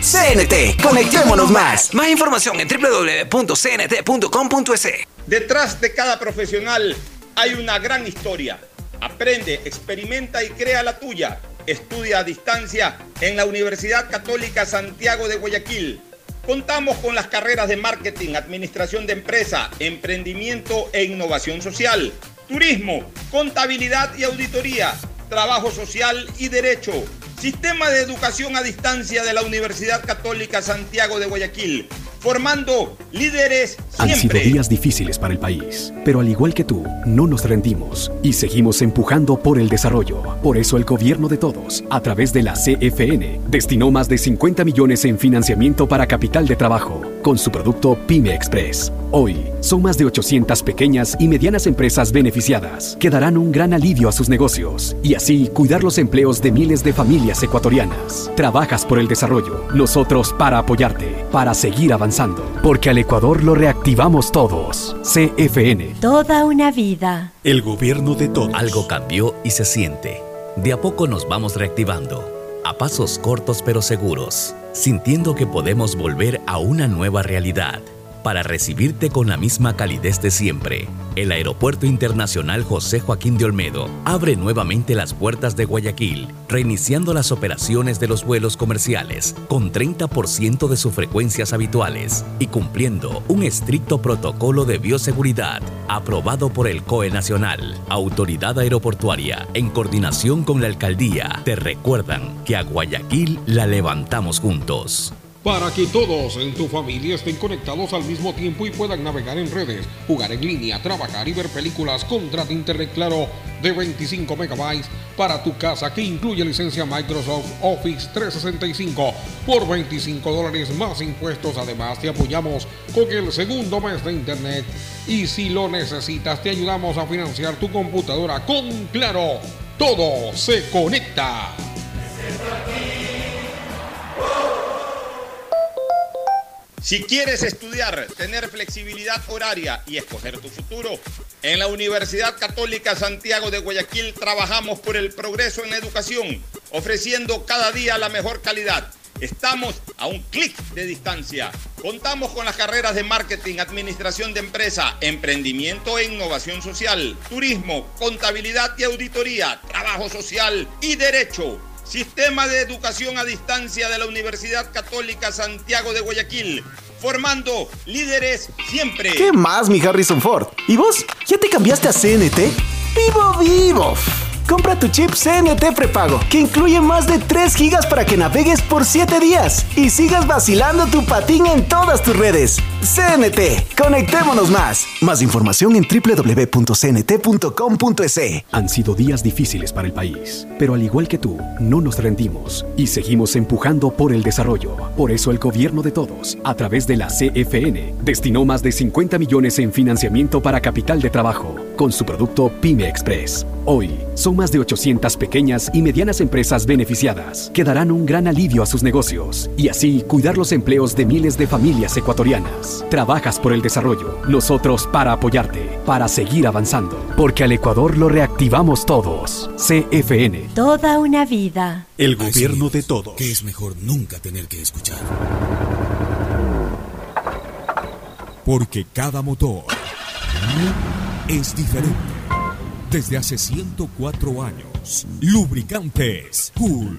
CNT, conectémonos más. Más información en www.cnt.com.es. Detrás de cada profesional hay una gran historia. Aprende, experimenta y crea la tuya. Estudia a distancia en la Universidad Católica Santiago de Guayaquil. Contamos con las carreras de marketing, administración de empresa, emprendimiento e innovación social, turismo, contabilidad y auditoría, trabajo social y derecho. Sistema de educación a distancia de la Universidad Católica Santiago de Guayaquil, formando líderes siempre. Han sido días difíciles para el país, pero al igual que tú, no nos rendimos y seguimos empujando por el desarrollo. Por eso el gobierno de todos, a través de la CFN, destinó más de 50 millones en financiamiento para capital de trabajo, con su producto Pyme Express. Hoy, son más de 800 pequeñas y medianas empresas beneficiadas, que darán un gran alivio a sus negocios y así cuidar los empleos de miles de familias ecuatorianas. Trabajas por el desarrollo, nosotros para apoyarte, para seguir avanzando. Porque al Ecuador lo reactivamos todos. CFN. Toda una vida. El gobierno de todos. Algo cambió y se siente. De a poco nos vamos reactivando. A pasos cortos pero seguros. Sintiendo que podemos volver a una nueva realidad. Para recibirte con la misma calidez de siempre. El Aeropuerto Internacional José Joaquín de Olmedo abre nuevamente las puertas de Guayaquil, reiniciando las operaciones de los vuelos comerciales con 30% de sus frecuencias habituales y cumpliendo un estricto protocolo de bioseguridad aprobado por el COE Nacional. Autoridad Aeroportuaria, en coordinación con la Alcaldía, te recuerdan que a Guayaquil la levantamos juntos. para que todos en tu familia estén conectados al mismo tiempo y puedan navegar en redes, jugar en línea, trabajar y ver películas. Contrata Internet Claro de 25 megabytes para tu casa que incluye licencia Microsoft Office 365 por $25 más impuestos. Además, te apoyamos con el segundo mes de Internet y si lo necesitas, te ayudamos a financiar tu computadora con Claro. Todo se conecta. Si quieres estudiar, tener flexibilidad horaria y escoger tu futuro, en la Universidad Católica Santiago de Guayaquil trabajamos por el progreso en la educación, ofreciendo cada día la mejor calidad. Estamos a un clic de distancia. Contamos con las carreras de marketing, administración de empresa, emprendimiento e innovación social, turismo, contabilidad y auditoría, trabajo social y derecho. Sistema de Educación a Distancia de la Universidad Católica Santiago de Guayaquil. Formando líderes siempre. ¿Qué más, mi Harrison Ford? ¿Y vos? ¿Ya te cambiaste a CNT? ¡Vivo, vivo! Compra tu chip CNT prepago, que incluye más de 3 gigas para que navegues por 7 días y sigas vacilando tu patín en todas tus redes. CNT, conectémonos más. Más información en www.cnt.com.es. Han sido días difíciles para el país, pero al igual que tú, no nos rendimos y seguimos empujando por el desarrollo. Por eso el gobierno de todos, a través de la CFN, destinó más de 50 millones en financiamiento para capital de trabajo, con su producto Pyme Express. Hoy, son más de 800 pequeñas y medianas empresas beneficiadas que darán un gran alivio a sus negocios y así cuidar los empleos de miles de familias ecuatorianas. Trabajas por el desarrollo, nosotros para apoyarte, para seguir avanzando, porque al Ecuador lo reactivamos todos. CFN. Toda una vida. El gobierno de todos. Que es mejor nunca tener que escuchar. Porque cada motor es diferente. Desde hace 104 años, Lubricantes Cool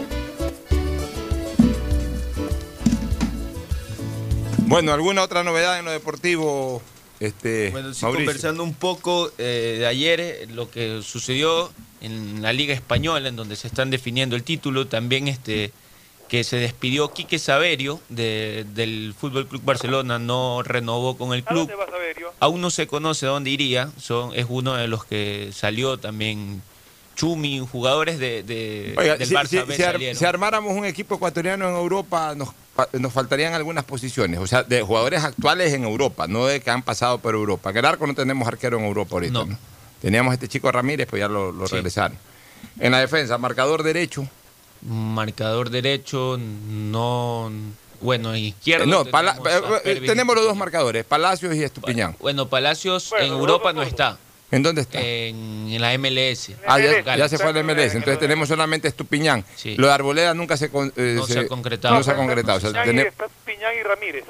Bueno, ¿alguna otra novedad en lo deportivo, bueno, sí, Mauricio? Conversando un poco de ayer, lo que sucedió en la Liga Española, en donde se están definiendo el título, también que se despidió Quique Saverio del Fútbol Club Barcelona, no renovó con el club. ¿A dónde va Saverio? Aún no se conoce dónde iría, es uno de los que salió también. Chumi, jugadores del Barça B salieron. Si armáramos un equipo ecuatoriano en Europa, nos faltarían algunas posiciones, o sea, de jugadores actuales en Europa, no de que han pasado por Europa. En el arco no tenemos arquero en Europa ahorita, ¿no? Teníamos este chico Ramírez, pues ya lo regresaron. En la defensa, marcador derecho, no... Bueno, izquierdo. Tenemos los dos marcadores, Palacios y Estupiñán. Bueno, Palacios en Europa no está. ¿En dónde está? En la MLS. Ah, ya se fue a la MLS. Entonces tenemos solamente Estupiñán. Sí. Lo de Arboleda nunca se ha concretado. No se ha concretado. Está Estupiñán y Ramírez.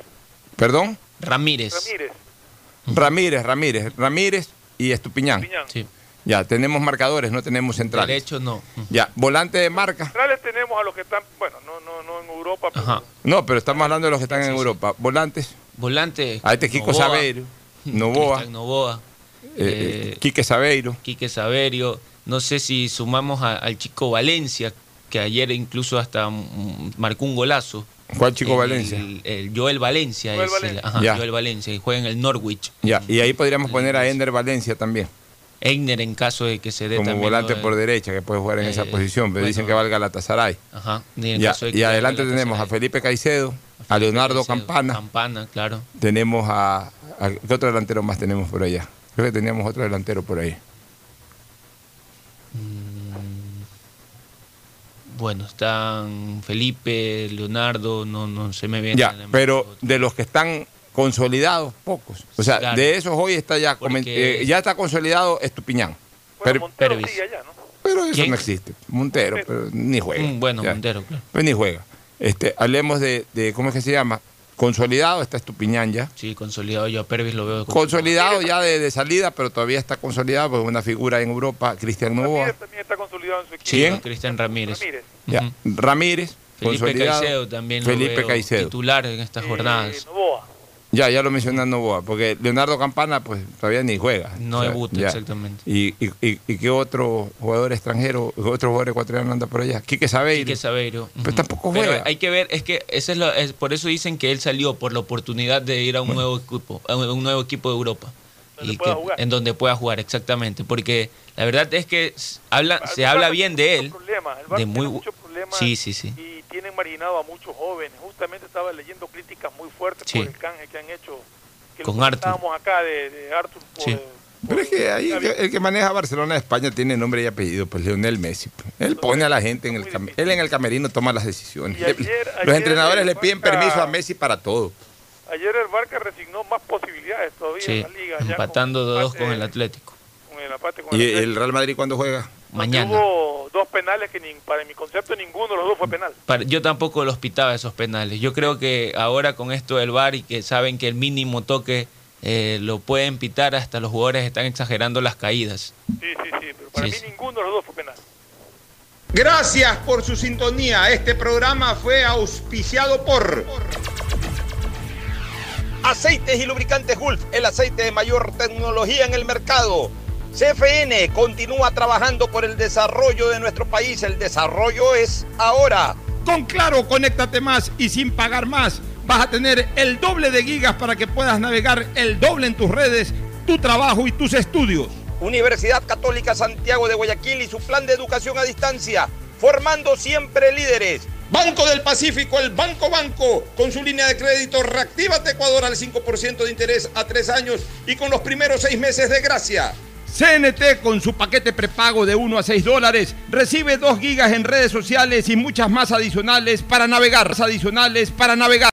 ¿Perdón? Ramírez y Estupiñán. Sí. Ya, tenemos marcadores, no tenemos centrales. Derecho no. Ya, volante de marca. Centrales tenemos a los que están, bueno, no en Europa. Pero... No, pero estamos hablando de los que están en Europa. Volantes. A este Kiko Saverio. Novoa. Quique Saverio, no sé si sumamos al chico Valencia, que ayer incluso hasta marcó un golazo. ¿Cuál chico Valencia? El Joel Valencia. Joel Valencia, que juega en el Norwich. Ya. Y ahí podríamos poner a Énner Valencia también. Énner en caso de que se dé como también volante por derecha, que puede jugar en esa posición, pero bueno, dicen que va al Galatasaray. Ajá. Y adelante tenemos a Felipe Caicedo, a Leonardo Campana. Campana, claro. Tenemos a ¿qué otro delantero más tenemos por allá? Creo que teníamos otro delantero por ahí. Bueno, están Felipe, Leonardo, no se me viene. Ya, pero de los que están consolidados, pocos. O sea, claro, de esos hoy está ya, ya está consolidado Estupiñán. Bueno, pero Montero sigue allá, ¿no? Pero eso no existe. Montero. Pero ni juega. Bueno, ya. Montero, claro. Pues ni juega. Hablemos de ¿cómo es que se llama? Consolidado está Estupiñán ya. Sí, consolidado yo a Pervis lo veo. Consolidado ya de salida, pero todavía está consolidado porque es una figura en Europa, Cristian Novoa. Ramírez también está consolidado en su equipo. ¿Quién? Cristian Ramírez. Ya. Ramírez, Felipe Caicedo también lo veo titular en estas jornadas. Novoa. Ya lo mencioné a Novoa, porque Leonardo Campana pues todavía ni juega. No debuta, exactamente. ¿Y qué otro jugador extranjero, otro jugador ecuatoriano anda por allá? Quique Sabeiro. Quique Sabeiro. Pues tampoco juega. Pero hay que ver, es que ese es por eso dicen que él salió, por la oportunidad de ir a un nuevo equipo, a un nuevo equipo de Europa. En donde pueda jugar, exactamente. Porque la verdad es que se habla bien de él. De muy muchos problemas. Sí. Y tienen marginado a muchos jóvenes. Justamente estaba leyendo críticas muy fuertes por el canje que han hecho. Que con Arthur. Estábamos acá de Arthur. Pero es que ahí el que maneja Barcelona de España tiene nombre y apellido, pues Lionel Messi. Él pone a la gente en él en el camerino toma las decisiones. Los entrenadores le piden permiso a Messi para todo. Ayer el Barca resignó más posibilidades todavía en la liga. Empatando 2-2 con el Atlético. ¿Y el Real Madrid cuándo juega? Mañana. Hubo dos penales que para mi concepto ninguno de los dos fue penal. Yo tampoco los pitaba esos penales. Yo creo que ahora con esto del VAR y que saben que el mínimo toque lo pueden pitar, hasta los jugadores están exagerando las caídas. Sí, pero para mí ninguno de los dos fue penal. Gracias por su sintonía. Este programa fue auspiciado por... Aceites y lubricantes Gulf, el aceite de mayor tecnología en el mercado. CFN continúa trabajando por el desarrollo de nuestro país. El desarrollo es ahora. Con Claro, conéctate más y sin pagar más. Vas a tener el doble de gigas para que puedas navegar el doble en tus redes, tu trabajo y tus estudios. Universidad Católica Santiago de Guayaquil y su plan de educación a distancia, formando siempre líderes. Banco del Pacífico, el Banco, con su línea de crédito Reactívate Ecuador al 5% de interés a 3 años y con los primeros 6 meses de gracia. CNT, con su paquete prepago de $1 a $6, recibe 2 gigas en redes sociales y muchas más adicionales para navegar.